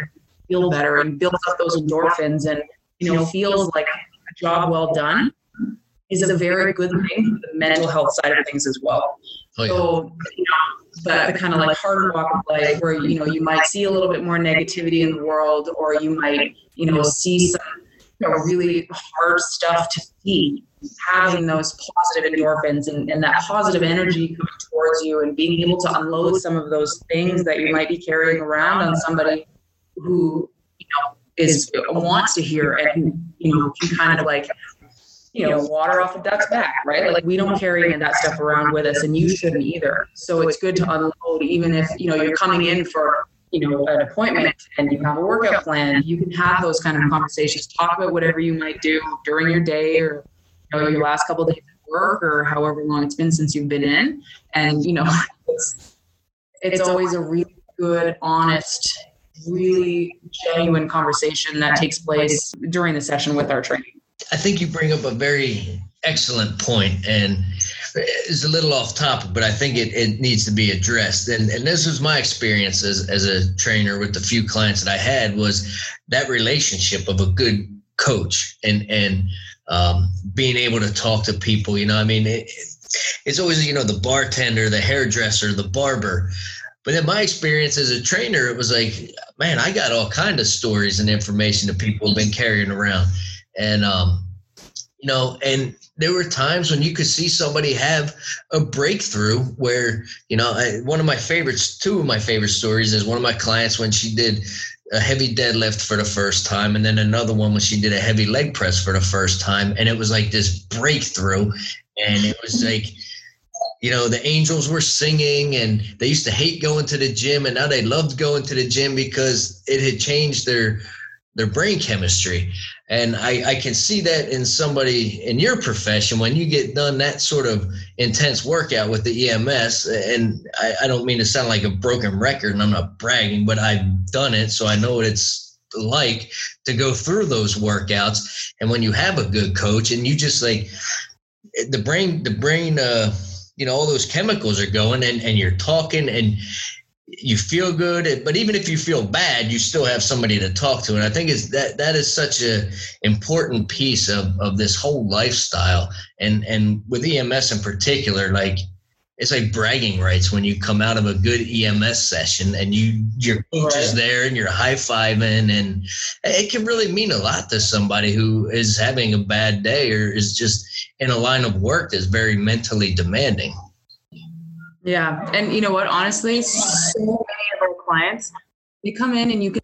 feel better and build up those endorphins and, you know, feels like a job well done, is a very good thing for the mental health side of things as well. Oh, yeah. So, you know, the, the kind of like harder walk of life where, you know, you might see a little bit more negativity in the world, or you might, you know, see some, you know, really hard stuff to see. Having those positive endorphins and, and that positive energy coming towards you and being able to unload some of those things that you might be carrying around on somebody who, you know, is wants to hear and, you know, can kind of like, you know, water off a duck's back, right? Like, we don't carry any of that stuff around with us, and you shouldn't either. So it's good to unload, even if, you know, you're coming in for, you know, an appointment and you have a workout plan. You can have those kind of conversations, talk about whatever you might do during your day or, you know, your last couple of days at work or however long it's been since you've been in. And, you know, it's, it's always a really good, honest, really genuine conversation that takes place during the session with our training. I think you bring up a very excellent point, and it's a little off topic, but I think it, it needs to be addressed. And, and this was my experience as, as a trainer with the few clients that I had, was that relationship of a good coach and, and um, being able to talk to people. You know, I mean, it, it's always, you know, the bartender, the hairdresser, the barber. But in my experience as a trainer, it was like, man, I got all kinds of stories and information that people have been carrying around. And, um, you know, and there were times when you could see somebody have a breakthrough where, you know, I, one of my favorites, two of my favorite stories is one of my clients when she did a heavy deadlift for the first time, and then another one when she did a heavy leg press for the first time, and it was like this breakthrough, and it was like, you know, the angels were singing, and they used to hate going to the gym, and now they loved going to the gym because it had changed their their brain chemistry. And I, I can see that in somebody in your profession, when you get done that sort of intense workout with the E M S, and I, I don't mean to sound like a broken record, and I'm not bragging, but I've done it, so I know what it's like to go through those workouts. And when you have a good coach and you just like the brain, the brain, uh, you know, all those chemicals are going, and, and you're talking and you feel good, but even if you feel bad, you still have somebody to talk to. And I think it's that, that is such a important piece of, of this whole lifestyle. And, and with E M S in particular, like it's like bragging rights when you come out of a good E M S session and you, your coach is there and you're high fiving, and it can really mean a lot to somebody who is having a bad day or is just in a line of work that's very mentally demanding. Yeah. And you know what, honestly, so many of our clients, they come in and you can,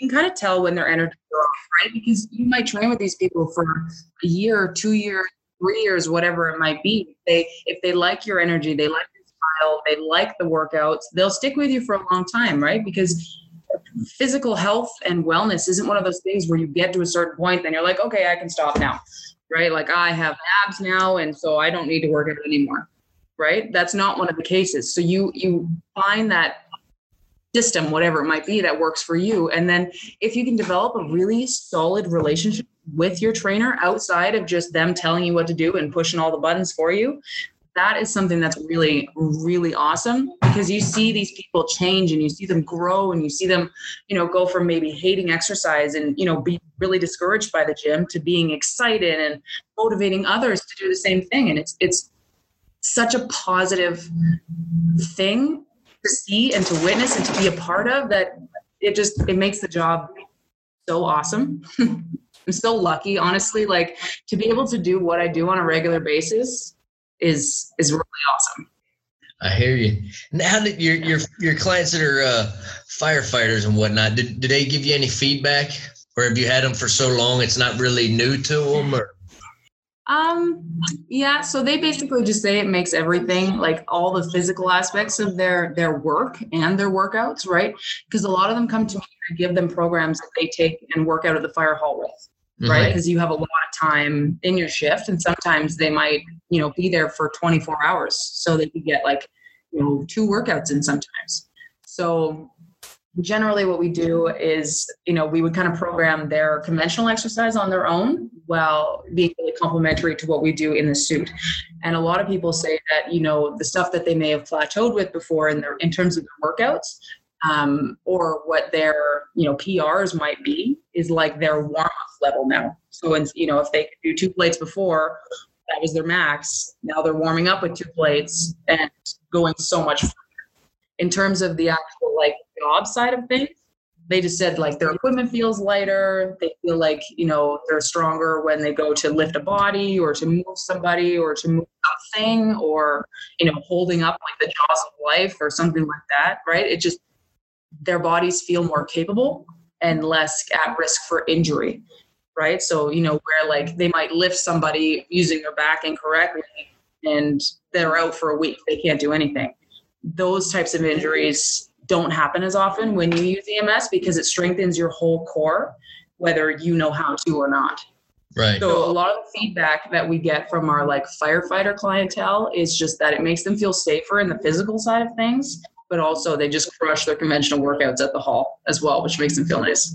you can kind of tell when their energy is off, right? Because you might train with these people for a year, two years, three years, whatever it might be. They, if they like your energy, they like your style, they like the workouts, they'll stick with you for a long time, right? Because physical health and wellness isn't one of those things where you get to a certain point and you're like, okay, I can stop now, right? Like I have abs now, and so I don't need to work it anymore. Right? That's not one of the cases. So you, you find that system, whatever it might be, that works for you. And then if you can develop a really solid relationship with your trainer outside of just them telling you what to do and pushing all the buttons for you, that is something that's really, really awesome, because you see these people change and you see them grow and you see them, you know, go from maybe hating exercise and, you know, be really discouraged by the gym to being excited and motivating others to do the same thing. And it's, it's, such a positive thing to see and to witness and to be a part of, that it just, it makes the job so awesome. I'm so lucky, honestly, like to be able to do what I do on a regular basis is, is really awesome. I hear you. Now that your, your, your clients that are uh, firefighters and whatnot, did, did they give you any feedback, or have you had them for so long it's not really new to them, or? Um, yeah, so they basically just say it makes everything, like all the physical aspects of their, their work and their workouts, right? Because a lot of them come to me and I give them programs that they take and work out at the fire hall with, right? Because mm-hmm. you have a lot of time in your shift, and sometimes they might, you know, be there for twenty-four hours. So they could get like, you know, two workouts in sometimes. So generally what we do is, you know, we would kind of program their conventional exercise on their own while being really complementary to what we do in the suit. And a lot of people say that, you know, the stuff that they may have plateaued with before in their, in terms of their workouts, um, or what their, you know, P Rs might be, is like their warm-up level now. So, it's, you know, if they could do two plates before, that was their max. Now they're warming up with two plates and going so much further. In terms of the actual like job side of things, they just said like their equipment feels lighter. They feel like, you know, they're stronger when they go to lift a body or to move somebody or to move something, or, you know, holding up like the jaws of life or something like that, right? It just, their bodies feel more capable and less at risk for injury, right? So, you know, where like they might lift somebody using their back incorrectly and they're out for a week, they can't do anything. Those types of injuries don't happen as often when you use E M S, because it strengthens your whole core, whether you know how to or not. Right. So a lot of the feedback that we get from our like firefighter clientele is just that it makes them feel safer in the physical side of things, but also they just crush their conventional workouts at the hall as well, which makes them feel nice.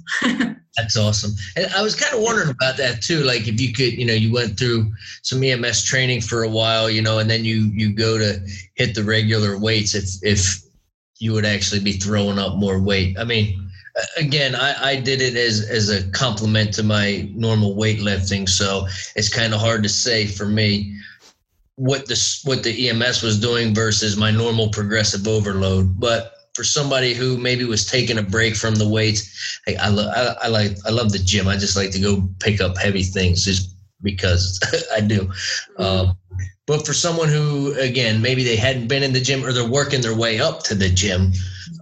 That's awesome. And I was kind of wondering about that too. Like if you could, you know, you went through some E M S training for a while, you know, and then you, you go to hit the regular weights, if, if you would actually be throwing up more weight. I mean, again, I, I did it as, as a complement to my normal weightlifting. So it's kind of hard to say for me what the, what the E M S was doing versus my normal progressive overload. But for somebody who maybe was taking a break from the weights, I, I, lo- I, I like I love the gym. I just like to go pick up heavy things just because I do. Um, but for someone who, again, maybe they hadn't been in the gym or they're working their way up to the gym,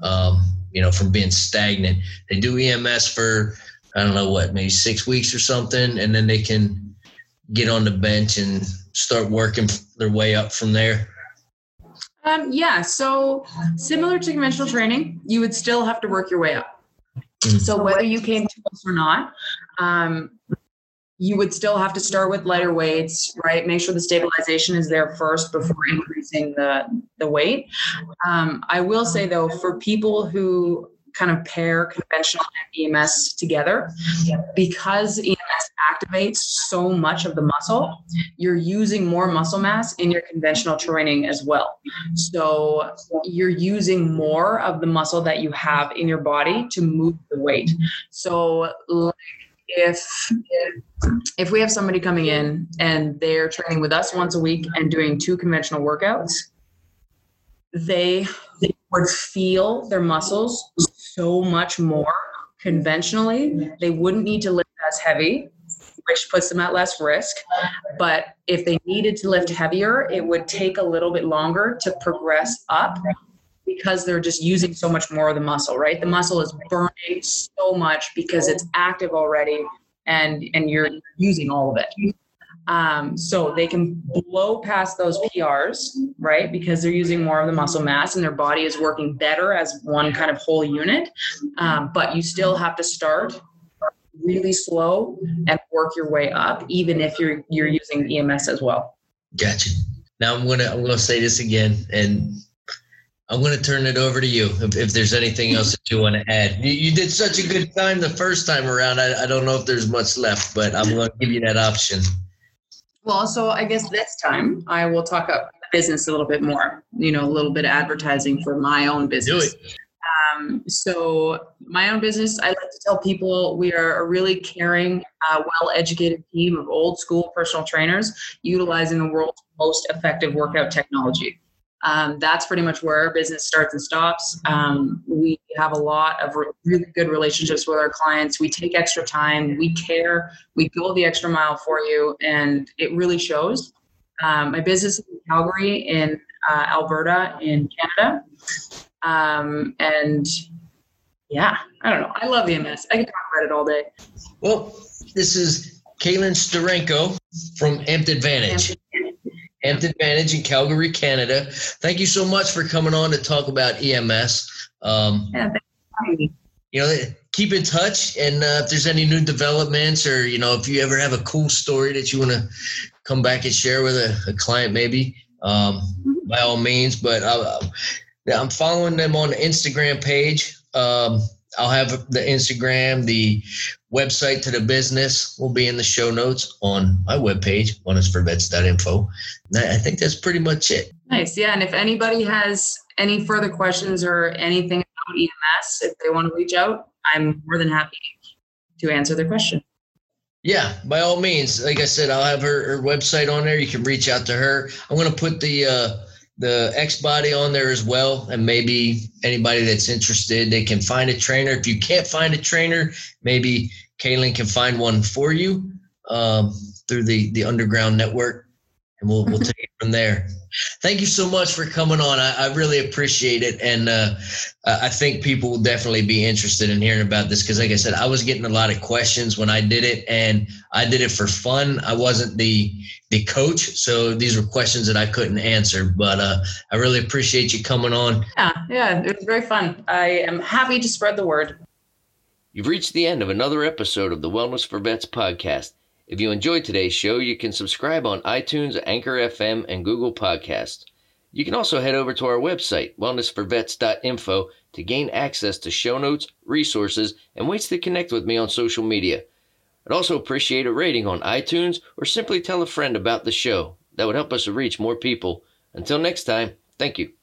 um, you know, from being stagnant. They do E M S for, I don't know what, maybe six weeks or something, and then they can get on the bench and start working their way up from there? Um, yeah. So similar to conventional training, you would still have to work your way up. Mm-hmm. So whether you came to us or not, um, you would still have to start with lighter weights, right? Make sure the stabilization is there first before increasing the, the weight. Um, I will say though, for people who kind of pair conventional and E M S together, because E M S activates so much of the muscle, you're using more muscle mass in your conventional training as well. So you're using more of the muscle that you have in your body to move the weight. So like if, if we have somebody coming in and they're training with us once a week and doing two conventional workouts, they, they would feel their muscles so much more conventionally. They wouldn't need to lift as heavy, which puts them at less risk. But if they needed to lift heavier, it would take a little bit longer to progress up because they're just using so much more of the muscle, right? The muscle is burning so much because it's active already and, and you're using all of it. Um, so they can blow past those P Rs, right? Because they're using more of the muscle mass and their body is working better as one kind of whole unit. Um, but you still have to start really slow and work your way up, even if you're, you're using E M S as well. Gotcha. Now I'm going to, I'm going to say this again and I'm going to turn it over to you. If, if there's anything else that you want to add, you, you did such a good time the first time around. I, I don't know if there's much left, but I'm going to give you that option. Well, so I guess this time I will talk up business a little bit more, you know, a little bit of advertising for my own business. Do it. Um, so my own business, I like to tell people we are a really caring, uh, well-educated team of old school personal trainers utilizing the world's most effective workout technology. Um, that's pretty much where our business starts and stops. Um, we have a lot of re- really good relationships with our clients. We take extra time, we care, we go the extra mile for you, and it really shows. Um, my business is in Calgary, in uh, Alberta, in Canada. Um, and yeah, I don't know. I love E M S. I can talk about it all day. Well, this is Kaylin Steranko from Amped Advantage. Amped- Amped Advantage in Calgary, Canada. Thank you so much for coming on to talk about E M S. Um, yeah, thanks for having me. You know, keep in touch, and uh, if there's any new developments, or you know, if you ever have a cool story that you want to come back and share with a, a client, maybe um, mm-hmm. by all means. But I'll, I'm following them on the Instagram page. Um, I'll have the Instagram, the website to the business will be in the show notes on my webpage, wellness for vets dot info. I think that's pretty much it. Nice. Yeah. And if anybody has any further questions or anything about E M S, if they want to reach out, I'm more than happy to answer their question. Yeah, by all means. Like I said, I'll have her, her website on there. You can reach out to her. I'm going to put the, uh, the X-Body on there as well. And maybe anybody that's interested, they can find a trainer. If you can't find a trainer, maybe Kaylin can find one for you um, through the, the underground network. And we'll, we'll take it from there. Thank you so much for coming on. I, I really appreciate it. And uh, I think people will definitely be interested in hearing about this. Cause like I said, I was getting a lot of questions when I did it and I did it for fun. I wasn't the, the coach. So these were questions that I couldn't answer, but uh, I really appreciate you coming on. Yeah. Yeah. It was very fun. I am happy to spread the word. You've reached the end of another episode of the Wellness for Vets podcast. If you enjoyed today's show, you can subscribe on iTunes, Anchor F M, and Google Podcasts. You can also head over to our website, wellness for vets dot info, to gain access to show notes, resources, and ways to connect with me on social media. I'd also appreciate a rating on iTunes or simply tell a friend about the show. That would help us to reach more people. Until next time, thank you.